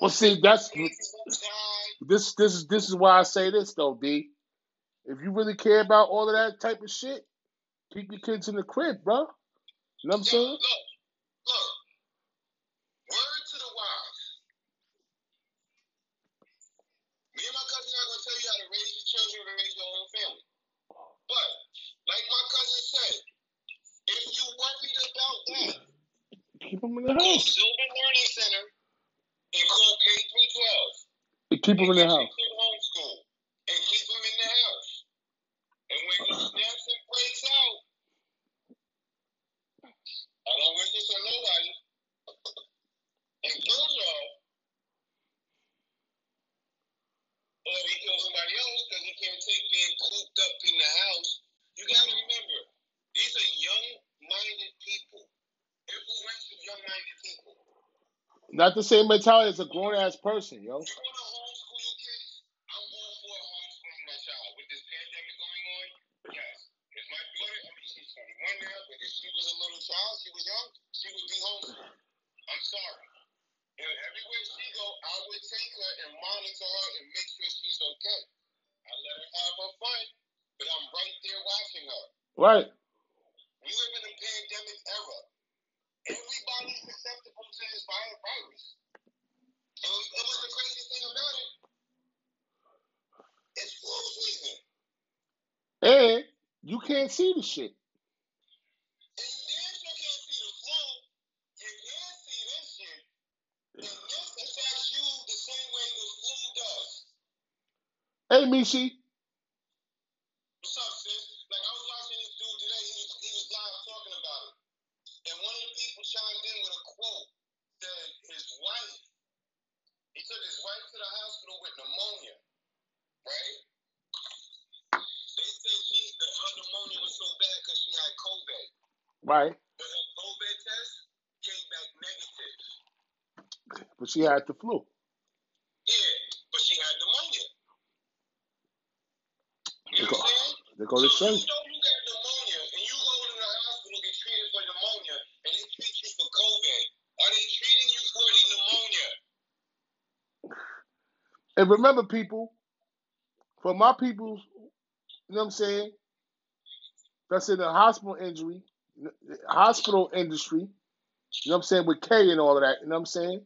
Well, see, that's this. This is this is why I say this though, B. If you really care about all of that type of shit, keep your kids in the crib, bro. You know what I'm saying? Look, look. Word to the wise. Me and my cousin are going to tell you how to raise your children and raise your own family. But, like my cousin said, if you worried about that, keep them in the house. Go to Silver Learning Center and call K through twelve. And keep them in the house. Not the same mentality as a grown-ass person, yo. You want to homeschool your kids? I'm all for homeschooling my child. With this pandemic going on, yes. If my daughter, I mean, she's twenty-one now, but if she was a little child, she was young, she would be homeschooled. I'm sorry. And everywhere she go, I would take her and monitor her and make sure she's okay. I let her have her fun, but I'm right there watching her. Right. We live in a pandemic era. Everybody's susceptible to this virus. And it was the craziest thing about it. It's flu season. And you can't see the shit. And yes, you can't see the flu. You can't see this shit. And this affects you the same way the flu does. Hey, Mishi. Right. But her COVID test came back negative. But she had the flu. Yeah, but she had pneumonia. You know what I'm saying? They're going to say. So you know you got pneumonia, and you go to the hospital get treated for pneumonia, and they treat you for COVID. Are they treating you for the pneumonia? And remember, people, for my people, you know what I'm saying, that's in the hospital injury, hospital industry, you know what I'm saying, with K and all of that, you know what I'm saying?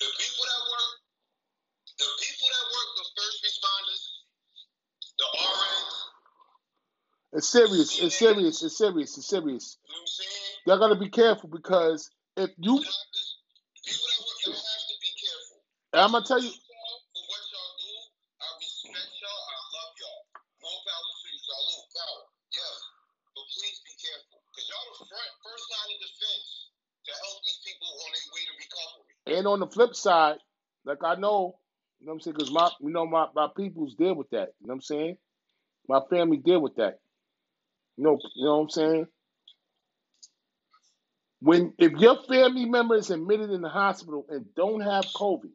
The people that work, the people that work, the first responders, the R Ns. It's serious, it's serious, it's serious, it's serious. You know what I'm saying? Y'all gotta be careful because if you... Doctors, people that work, y'all have to be careful. And I'm gonna tell you... And on the flip side, like I know, you know what I'm saying, because my, you know, my, my peoples deal with that. You know what I'm saying? My family deal with that. You know, you know what I'm saying? When, if your family member is admitted in the hospital and don't have COVID,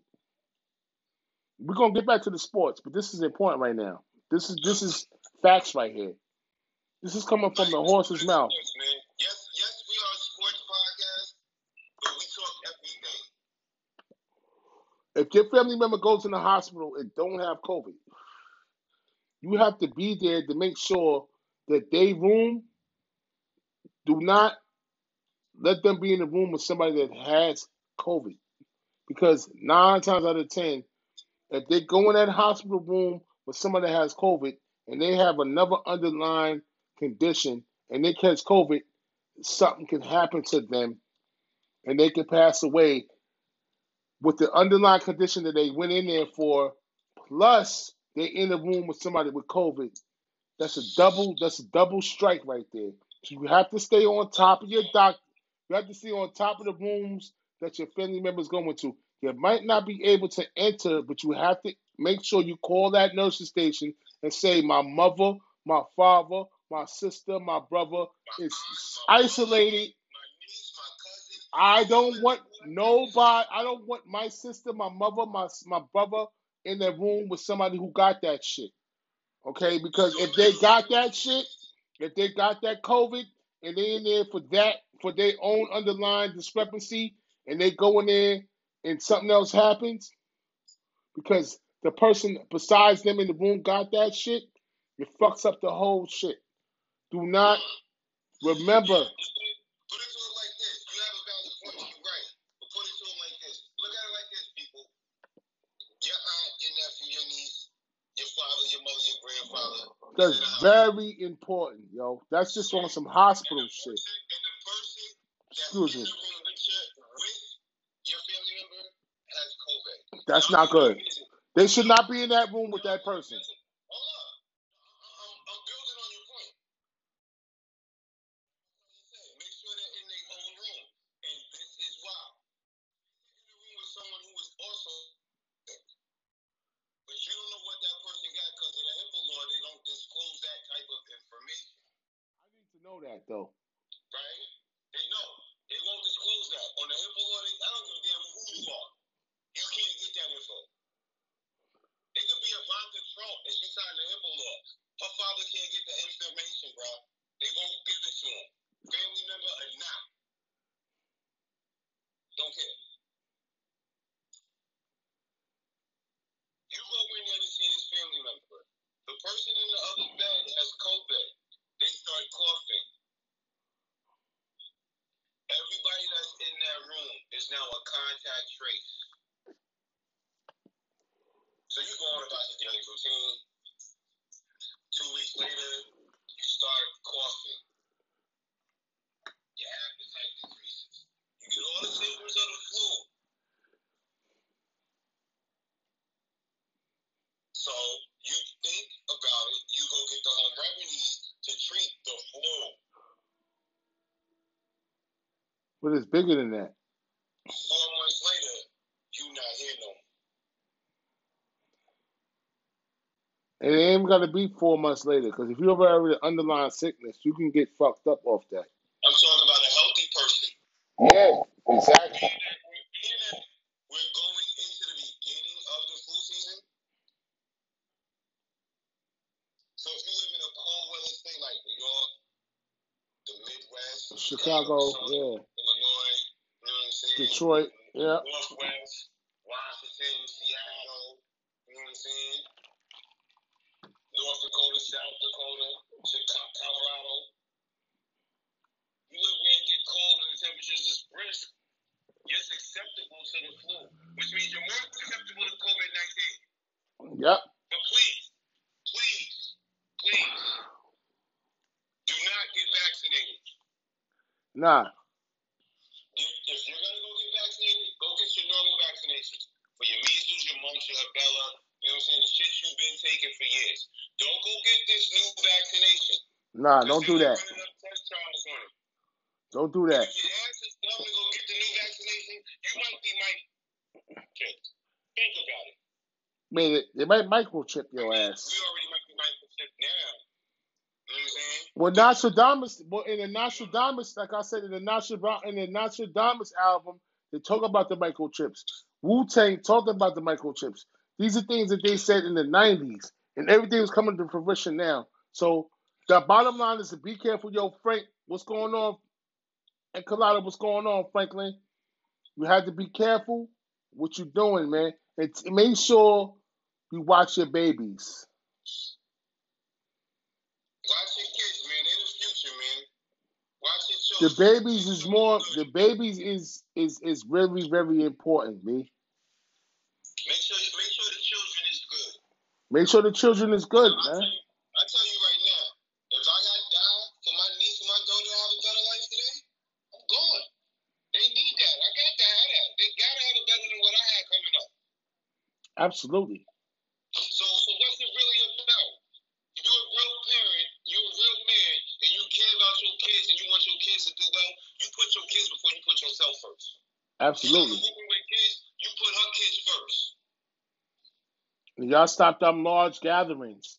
we're going to get back to the sports, but this is important right now. This is, this is facts right here. This is coming from the horse's mouth. If your family member goes in the hospital and don't have COVID, you have to be there to make sure that they room, do not let them be in the room with somebody that has COVID. Because nine times out of ten, if they go in that hospital room with somebody that has COVID and they have another underlying condition and they catch COVID, something can happen to them and they can pass away with the underlying condition that they went in there for, plus they're in the room with somebody with COVID. That's a double, that's a double strike right there. So you have to stay on top of your doctor. You have to stay on top of the rooms that your family member's going to. You might not be able to enter, but you have to make sure you call that nursing station and say, my mother, my father, my sister, my brother is isolated. I don't want nobody, I don't want my sister, my mother, my my brother in that room with somebody who got that shit, okay? Because if they got that shit, if they got that COVID, and they in there for that, for their own underlying discrepancy, and they go in there and something else happens, because the person besides them in the room got that shit, it fucks up the whole shit. Do not remember... That's very important, yo. That's just on some hospital and person, shit. And the person Excuse me. Your family member has COVID. That's not good. They should not be in that room with that person. Hold up. I'm building on your point. Make sure they're in their own room. And this is why. In the room with someone who is also sick. But you don't know what that person got because of the HIPAA law. They don't disclose that type of information. I need to know that, though. Right? They know. They won't disclose that. On the HIPAA law, they, I don't give a damn who you are. You can't get that info. It could be Ivanka Trump and she signed the HIPAA law. Her father can't get the information, bro. They won't give it to him. Family member or not. Don't care. You go in there to see this family member. The person in the other bed has COVID. They start coughing. Everybody that's in that room is now a contact trace. So you go on about your daily routine. Two weeks later, you start coughing. Your appetite decreases. You get all the symptoms of the flu. So you think about it, you go get the home remedies to treat the flu. But it's bigger than that. Four months later, you not here no more. And it ain't got to be four months later, because if you ever have an underlying sickness, you can get fucked up off that. I'm talking about a healthy person. Yeah, exactly. We're going into the beginning of the flu season. So if you live in a cold weather state like New York, the Midwest, Chicago, South, yeah, Illinois, you know what I'm saying? Detroit, yeah, Northwest, Washington, Seattle, Seattle, you know what I'm saying? North Dakota, South Dakota, Chicago, Colorado. You look where it gets cold and the temperatures is brisk, you're susceptible to the flu, which means you're more susceptible to COVID nineteen. Yep. But please, please, please, do not get vaccinated. Nah. If, if you're going to go get vaccinated, go get your normal vaccinations. For your measles, your mumps, your rubella, you know what I'm saying, the shit you've been taking for years. Don't go get this new vaccination. Nah, don't do that. Don't do that. If your ass is dumb to go get the new vaccination, you might be microchipped. Think about it. I mean, they might microchip your ass. We already might be microchipped now. You know what I'm saying? Well, Nostradamus, well, in the Nostradamus, like I said, in the Nostradamus, in the Nostradamus album, they talk about the microchips. Wu-Tang talked about the microchips. These are things that they said in the nineties, and everything is coming to fruition now. So the bottom line is to be careful. Yo, Frank, what's going on? And Collada, what's going on, Franklin? You have to be careful what you're doing, man. And make sure you watch your babies. Watch your kids, man. They're the future, man. Watch your children. The babies is more. The babies is is is really very important, man. Make sure make sure the children is good. Make sure the children is good, I man. Tell you, I tell you right now, if I got to die for my niece and my daughter to have a better life today, I'm gone. They need that. I got to have that. They gotta have it better than what I had coming up. Absolutely. So, so what's it really about? If you're a real parent, you're a real man, and you care about your kids and you want your kids to do well, you put your kids before you put yourself first. Absolutely. If you're with kids, you put her kids first. And y'all stop them large gatherings.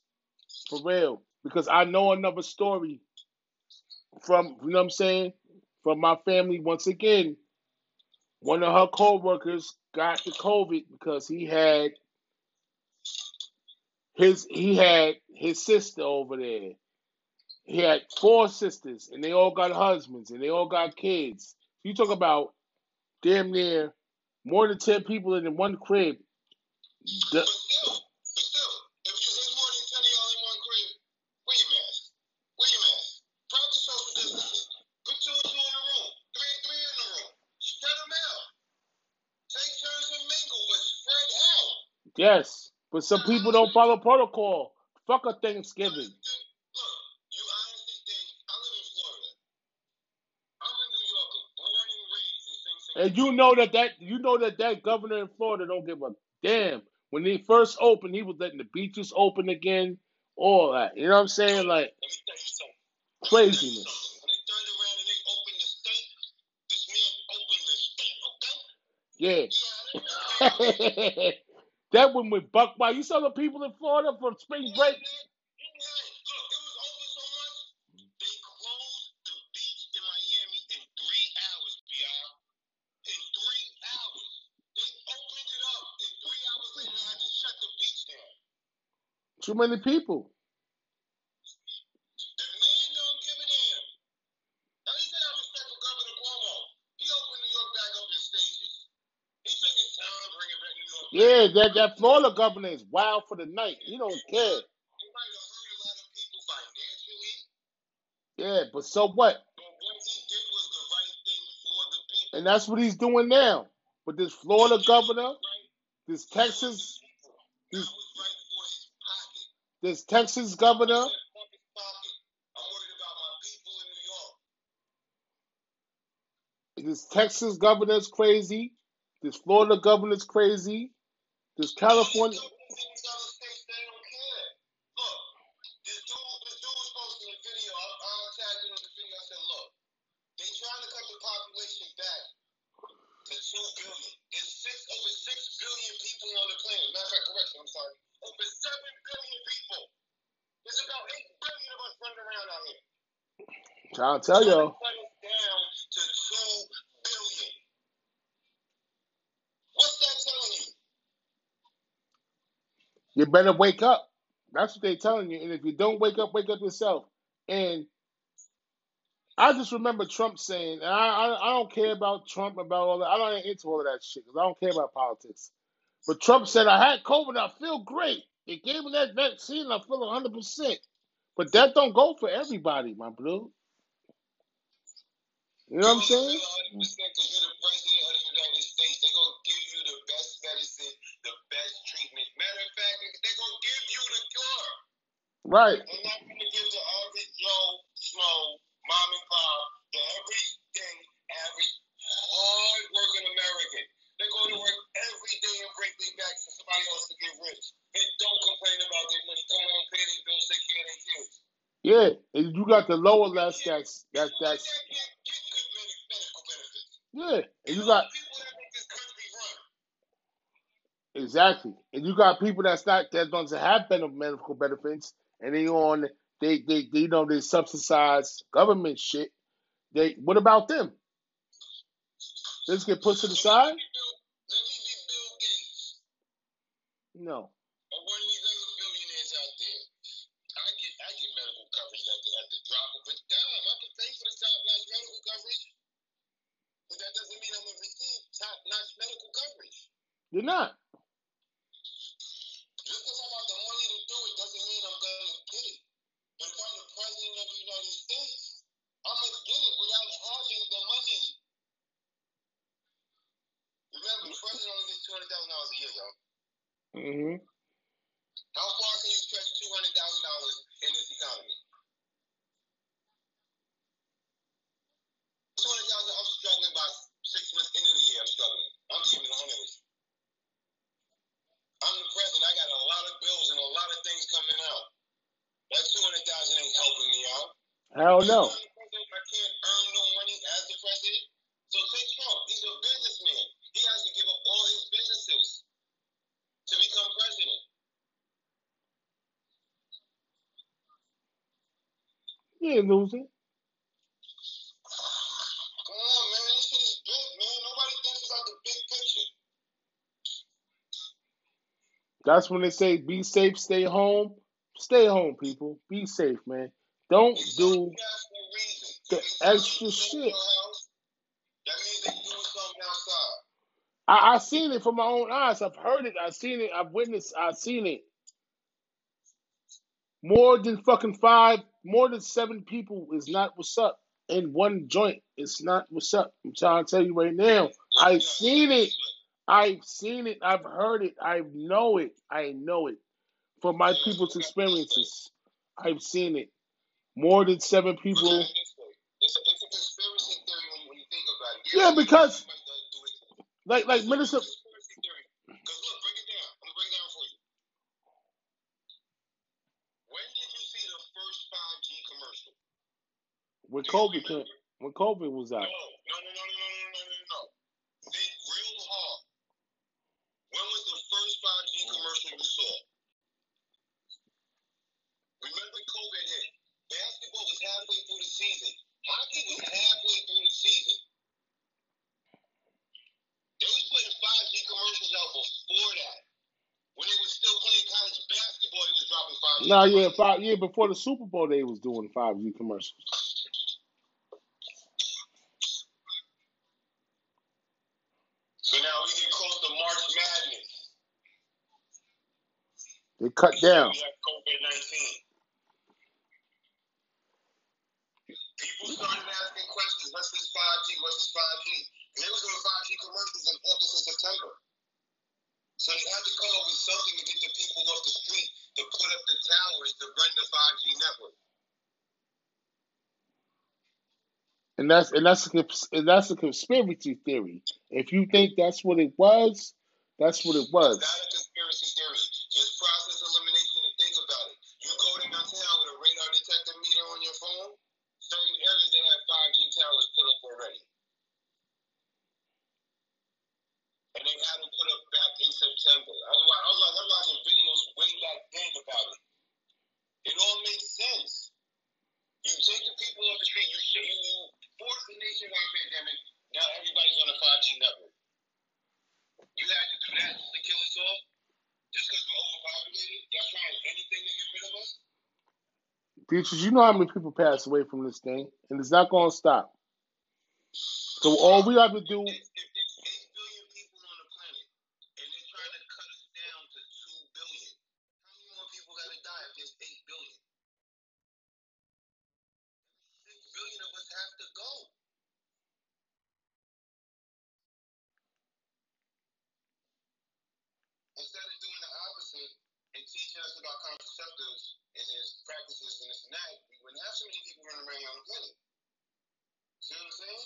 For real. Because I know another story from, you know what I'm saying, from my family once again. One of her co-workers got the COVID because he had his he had his sister over there. He had four sisters, and they all got husbands, and they all got kids. You talk about damn near more than ten people in one crib. The, but still, but still, if you there's more than ten of y'all in one crib, wear your mask. Wear your mask. Practice social distancing. Put two and two in a room. Three and three in a room. Spread them out. Take turns and mingle, but spread out. Yes, but some people don't follow protocol. Fuck a Thanksgiving. Look, you honestly think I live in Florida. I'm a New Yorker, born and raised in Sing Sing. And you know that that you know that that governor in Florida don't give a damn. When he first opened, he was letting the beaches open again. All that, you know what I'm saying? Like craziness. Yeah. That one with Buck Wild. You saw the people in Florida for spring break? Yeah, yeah. Look, it was open so much, they closed the beach in Miami in three hours, B R. In three hours. They opened it up, and three hours later, they had to shut the beach down. Too many people. The man don't give a damn. At least I have respect for Governor Cuomo. He opened New York back up in stages. He took his time bringing back New York. Yeah, that, that Florida governor is wild for the night. He don't care. He might have hurt a lot of people financially. Yeah, but so what? But what he did was the right thing for the people. And that's what he's doing now. But this Florida governor, this Texas, this, this Texas governor. This Texas governor is crazy. This Florida governor's crazy. This California. Look, this dude, this dude was posting a video. I, I tagged him in the video. I said, look, they trying to cut the population back to two billion. There's six, over six billion people on the planet. Matter of fact, correction, I'm sorry. Over seven billion people. There's about eight billion of us running around out here. I'll tell you. Cut it down to two billion. What's that telling you? You better wake up. That's what they're telling you. And if you don't wake up, wake up yourself. And I just remember Trump saying, and I, I, I don't care about Trump, about all that. I don't get into all of that shit because I don't care about politics. But Trump said, I had COVID, I feel great. They gave me that vaccine, I feel one hundred percent. But that don't go for everybody, my blue. You know what I'm saying? one hundred percent because you're the president of the United States. They're going to give you the best medicine, the best treatment. Matter of fact, they're going to give you the cure. Right. They're not going to give the average Joe, Snow, Mom and Pop, the everything, every hard-working American. They go to work every day and bring me back for somebody else to get rich. And don't complain about their money. Come on, pay their bills, take care of their kids. Yeah, and you got the lower less that's that's that's yeah, and you got exactly, and you got people that's not that doesn't have medical benefits, and they on they they, they you know they subsidize government shit. They what about them? They just get pushed to the side. No. And one of these other billionaires out there, I get I get medical coverage at the, at the drop of a dime. I can pay for the top-notch medical coverage, but that doesn't mean I'm going to receive top-notch medical coverage. You're not. Just because I got the money to do it doesn't mean I'm going to get it. But if I'm the president of the United States, I'm going to get it without charging the money. Remember, the president only gets two hundred thousand dollars a year, though. Mm-hmm. How far can you stretch two hundred thousand dollars in this economy? Two hundred thousand. I'm struggling by six months into the year. I'm struggling. I'm keeping honest. I'm the president. I got a lot of bills and a lot of things coming out. That two hundred thousand ain't helping me out. Hell no. If I'm the president, I can't earn no money as the president. So take Trump. He's a businessman. He has to give up all his businesses to become president. You ain't losing. Come on, man. This shit is big, man. Nobody thinks about the big picture. That's when they say, be safe, stay home. Stay home, people. Be safe, man. Don't it's do the extra shit. I, I seen it from my own eyes. I've heard it. I've seen it. I've witnessed. I've seen it. More than fucking five, more than seven people is not what's up in one joint. It's not what's up. I'm trying to tell you right now. I've seen it. I've seen it. I've heard it. I know it. I know it from my people's experiences. I've seen it. More than seven people. It's a conspiracy theory when you think about it. Yeah, because. Like, like, Minister. Because look, break it down. I'm going to break it down for you. When did you see the first five G commercial? When COVID came, when COVID was out. No, no, no, no, no, no, no, no, no. Think real hard. When was the first five G commercial you saw? Remember COVID hit. Basketball was halfway through the season. Hockey was halfway through the season. They was putting five G commercials out before that. When they was still playing college basketball, they was dropping five G. No, nah, yeah, five yeah, before the Super Bowl, they was doing five G commercials. So now we get close to March Madness. They cut and down. We have COVID nineteen. People started asking questions. What's this five G? What's this five G? They was doing five G commercials in August and September. So they had to come up with something to get the people off the street to put up the towers to run the five G network. And that's and that's a, and that's a conspiracy theory. If you think that's what it was, that's what it was. It's not a conspiracy theory. Just process elimination and think about it. You go to my town with a radar detector meter on your phone, certain areas they have five G towers put up already. And they had them put up back in September. I was, I was, I was watching videos way back then about it. It all makes sense. You take the people off the street, you, show, you force the nationwide pandemic, now everybody's on a five G network. You had to do that to kill us all? Just because we're overpopulated? That's right. Anything to get rid of us? Beatrice, you know how many people pass away from this thing, and it's not going to stop. So all we have to do... Iowa State and teaching us about contraceptives and his practices and this and that, we wouldn't have so many people running around on the planet. See what I'm saying?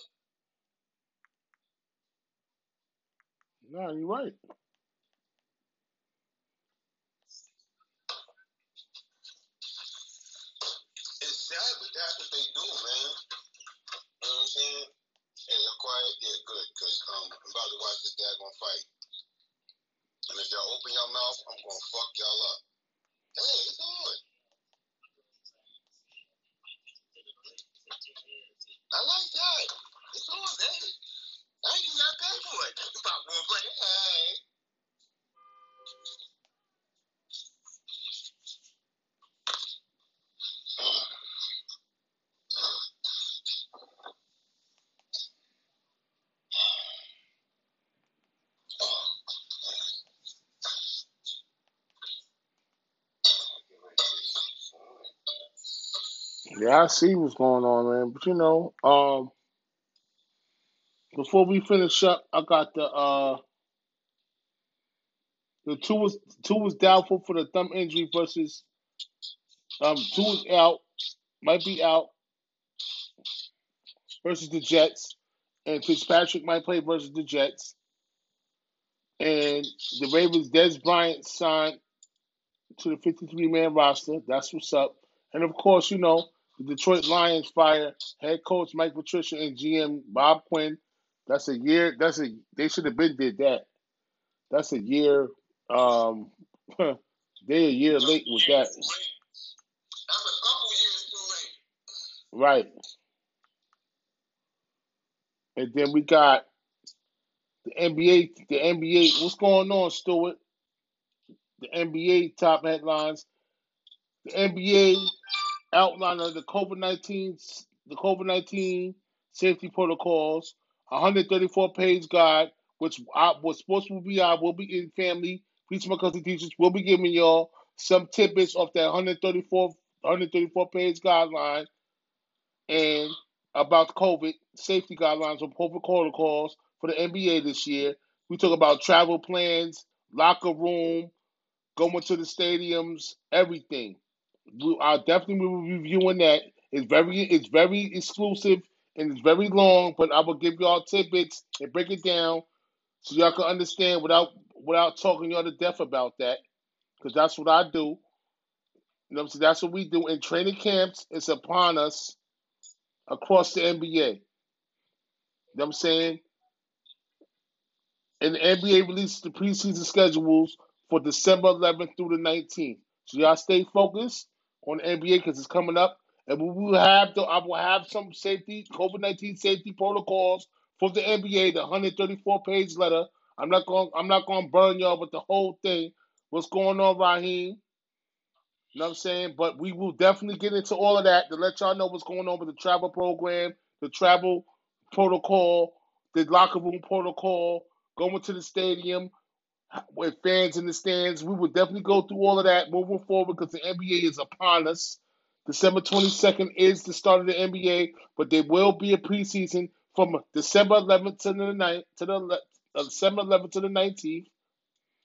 No, you're right. It's sad, but that's what they do, man. You know what I'm saying? Hey, I'm quiet. Yeah, good, because um, I'm about to watch this daggone fight. And if y'all open your mouth, I'm going to fuck y'all up. Hey, it's on. I like that. It's on, baby. I ain't even got paid for it. Just about one play. Hey. Yeah, I see what's going on, man. But, you know, um, before we finish up, I got the uh, the two was two was doubtful for the thumb injury versus um two was out, might be out versus the Jets, and Fitzpatrick might play versus the Jets, and the Ravens. Dez Bryant signed to the fifty-three man roster. That's what's up, and of course, you know. The Detroit Lions fire head coach Mike Patricia and G M Bob Quinn. That's a year. That's a they should have been did that. That's a year. Um, they a year late with that. That's a couple years too late. Right. And then we got the N B A. The N B A. What's going on, Stewart? The N B A top headlines. The N B A. Outline of the COVID nineteen the COVID nineteen safety protocols, one hundred thirty-four page guide, which I was supposed to be out, will be in family, preaching my cousin teachers, we'll be giving y'all some tidbits off that one hundred thirty-four page guideline and about COVID safety guidelines or COVID protocols for the N B A this year. We talk about travel plans, locker room, going to the stadiums, everything. We, I'll definitely be reviewing that. It's very, it's very exclusive and it's very long, but I will give y'all tidbits and break it down so y'all can understand without without talking y'all to death about that, because that's what I do. You know what I'm saying? That's what we do. And training camps is upon us across the N B A. You know what I'm saying? And the N B A releases the preseason schedules for December eleventh through the nineteenth. So y'all stay focused on the N B A because it's coming up, and we will have the I will have some safety COVID nineteen safety protocols for the N B A. The one hundred thirty-four page letter. I'm not going. I'm not going to burn y'all with the whole thing. What's going on, Raheem? You know what I'm saying? But we will definitely get into all of that to let y'all know what's going on with the travel program, the travel protocol, the locker room protocol, going to the stadium. With fans in the stands, we will definitely go through all of that moving forward because the N B A is upon us. December twenty-second is the start of the N B A, but there will be a preseason from December eleventh to the ninth, to the uh, December eleventh to the nineteenth.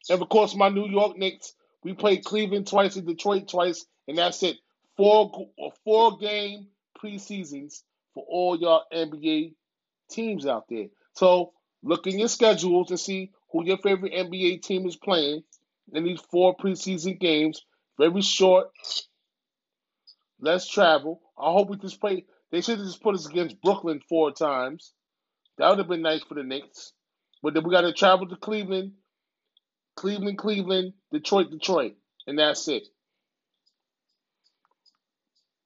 And of course, my New York Knicks. We played Cleveland twice and Detroit twice, and that's it. Four four game preseasons for all y'all N B A teams out there. So look in your schedules and see who your favorite N B A team is playing in these four preseason games. Very short. Let's travel. I hope we just play. They should have just put us against Brooklyn four times. That would have been nice for the Knicks. But then we got to travel to Cleveland, Cleveland, Cleveland, Detroit, Detroit. And that's it.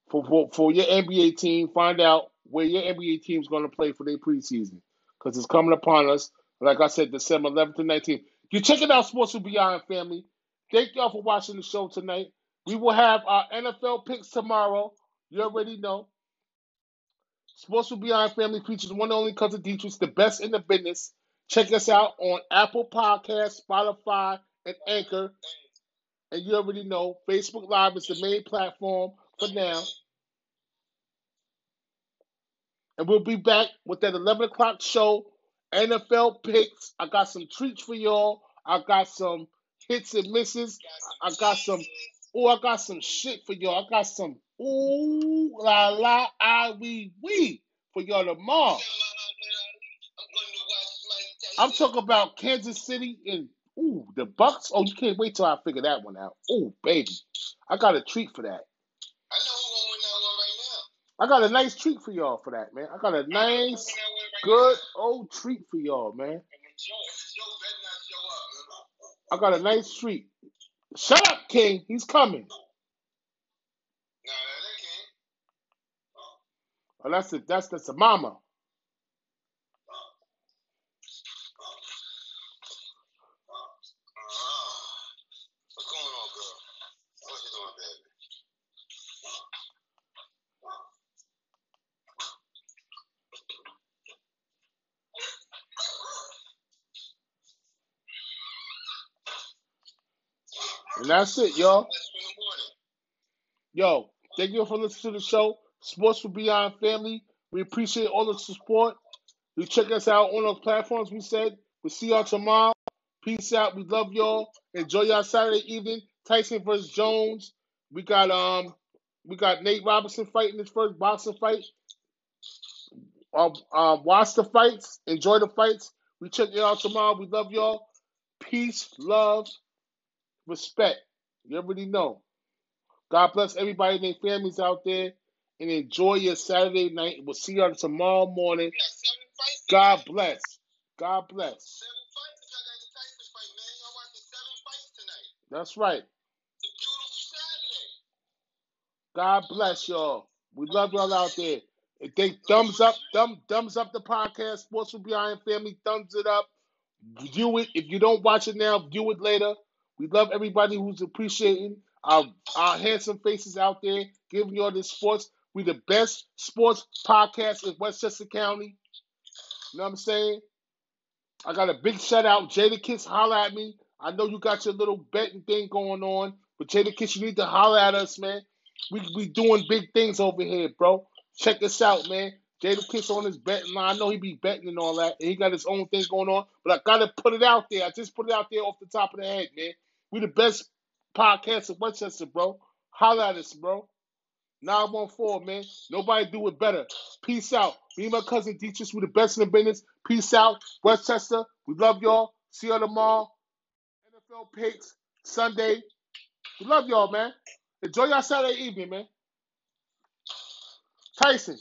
For, for, for your N B A team, find out where your N B A team is going to play for their preseason because it's coming upon us. Like I said, December eleventh to nineteenth. You're checking out Sports with Beyond, family. Thank y'all for watching the show tonight. We will have our N F L picks tomorrow. You already know. Sports with Beyond, family, features one and only Cousin Dietrich, the best in the business. Check us out on Apple Podcasts, Spotify, and Anchor. And you already know, Facebook Live is the main platform for now. And we'll be back with that eleven o'clock show. N F L picks. I got some treats for y'all. I got some hits and misses. I got some. Oh, I got some shit for y'all. I got some. Ooh la la, I wee wee for y'all tomorrow. I'm talking about Kansas City and ooh the Bucks. Oh, you can't wait till I figure that one out. Oh, baby, I got a treat for that. I got a nice treat for y'all for that, man. I got a nice, good old treat for y'all, man. I got a nice treat. Shut up, King. He's coming. Oh, that's the that's that's the mama. And that's it, y'all. Yo, thank you for listening to the show. Sports for Beyond Family. We appreciate all the support. You check us out on those platforms we said. We'll see y'all tomorrow. Peace out. We love y'all. Enjoy y'all Saturday evening. Tyson versus Jones. We got um we got Nate Robinson fighting his first boxing fight. Um, um watch the fights. Enjoy the fights. We check y'all tomorrow. We love y'all. Peace, love. Respect. You already know. God bless everybody and their families out there. And enjoy your Saturday night. We'll see y'all tomorrow morning. God bless. God bless. That's right. God bless y'all. We love y'all out there. And they thumbs up, thumb, thumbs up the podcast. Sports for Beyond Family. Thumbs it up. View it. If you don't watch it now, view it later. We love everybody who's appreciating our, our handsome faces out there, giving y'all this sports. We the best sports podcast in Westchester County. You know what I'm saying? I got a big shout-out. Jada Kiss, holla at me. I know you got your little betting thing going on, but Jada Kiss, you need to holla at us, man. We we doing big things over here, bro. Check us out, man. Jada Kiss on his betting line. I know he be betting and all that, and he got his own thing going on, but I got to put it out there. I just put it out there off the top of the head, man. We the best podcast in Westchester, bro. Holla at us, bro. nine one four, man. Nobody do it better. Peace out. Me and my cousin Dietrich, we the best in the business. Peace out. Westchester, we love y'all. See y'all tomorrow. N F L picks, Sunday. We love y'all, man. Enjoy y'all Saturday evening, man. Tyson.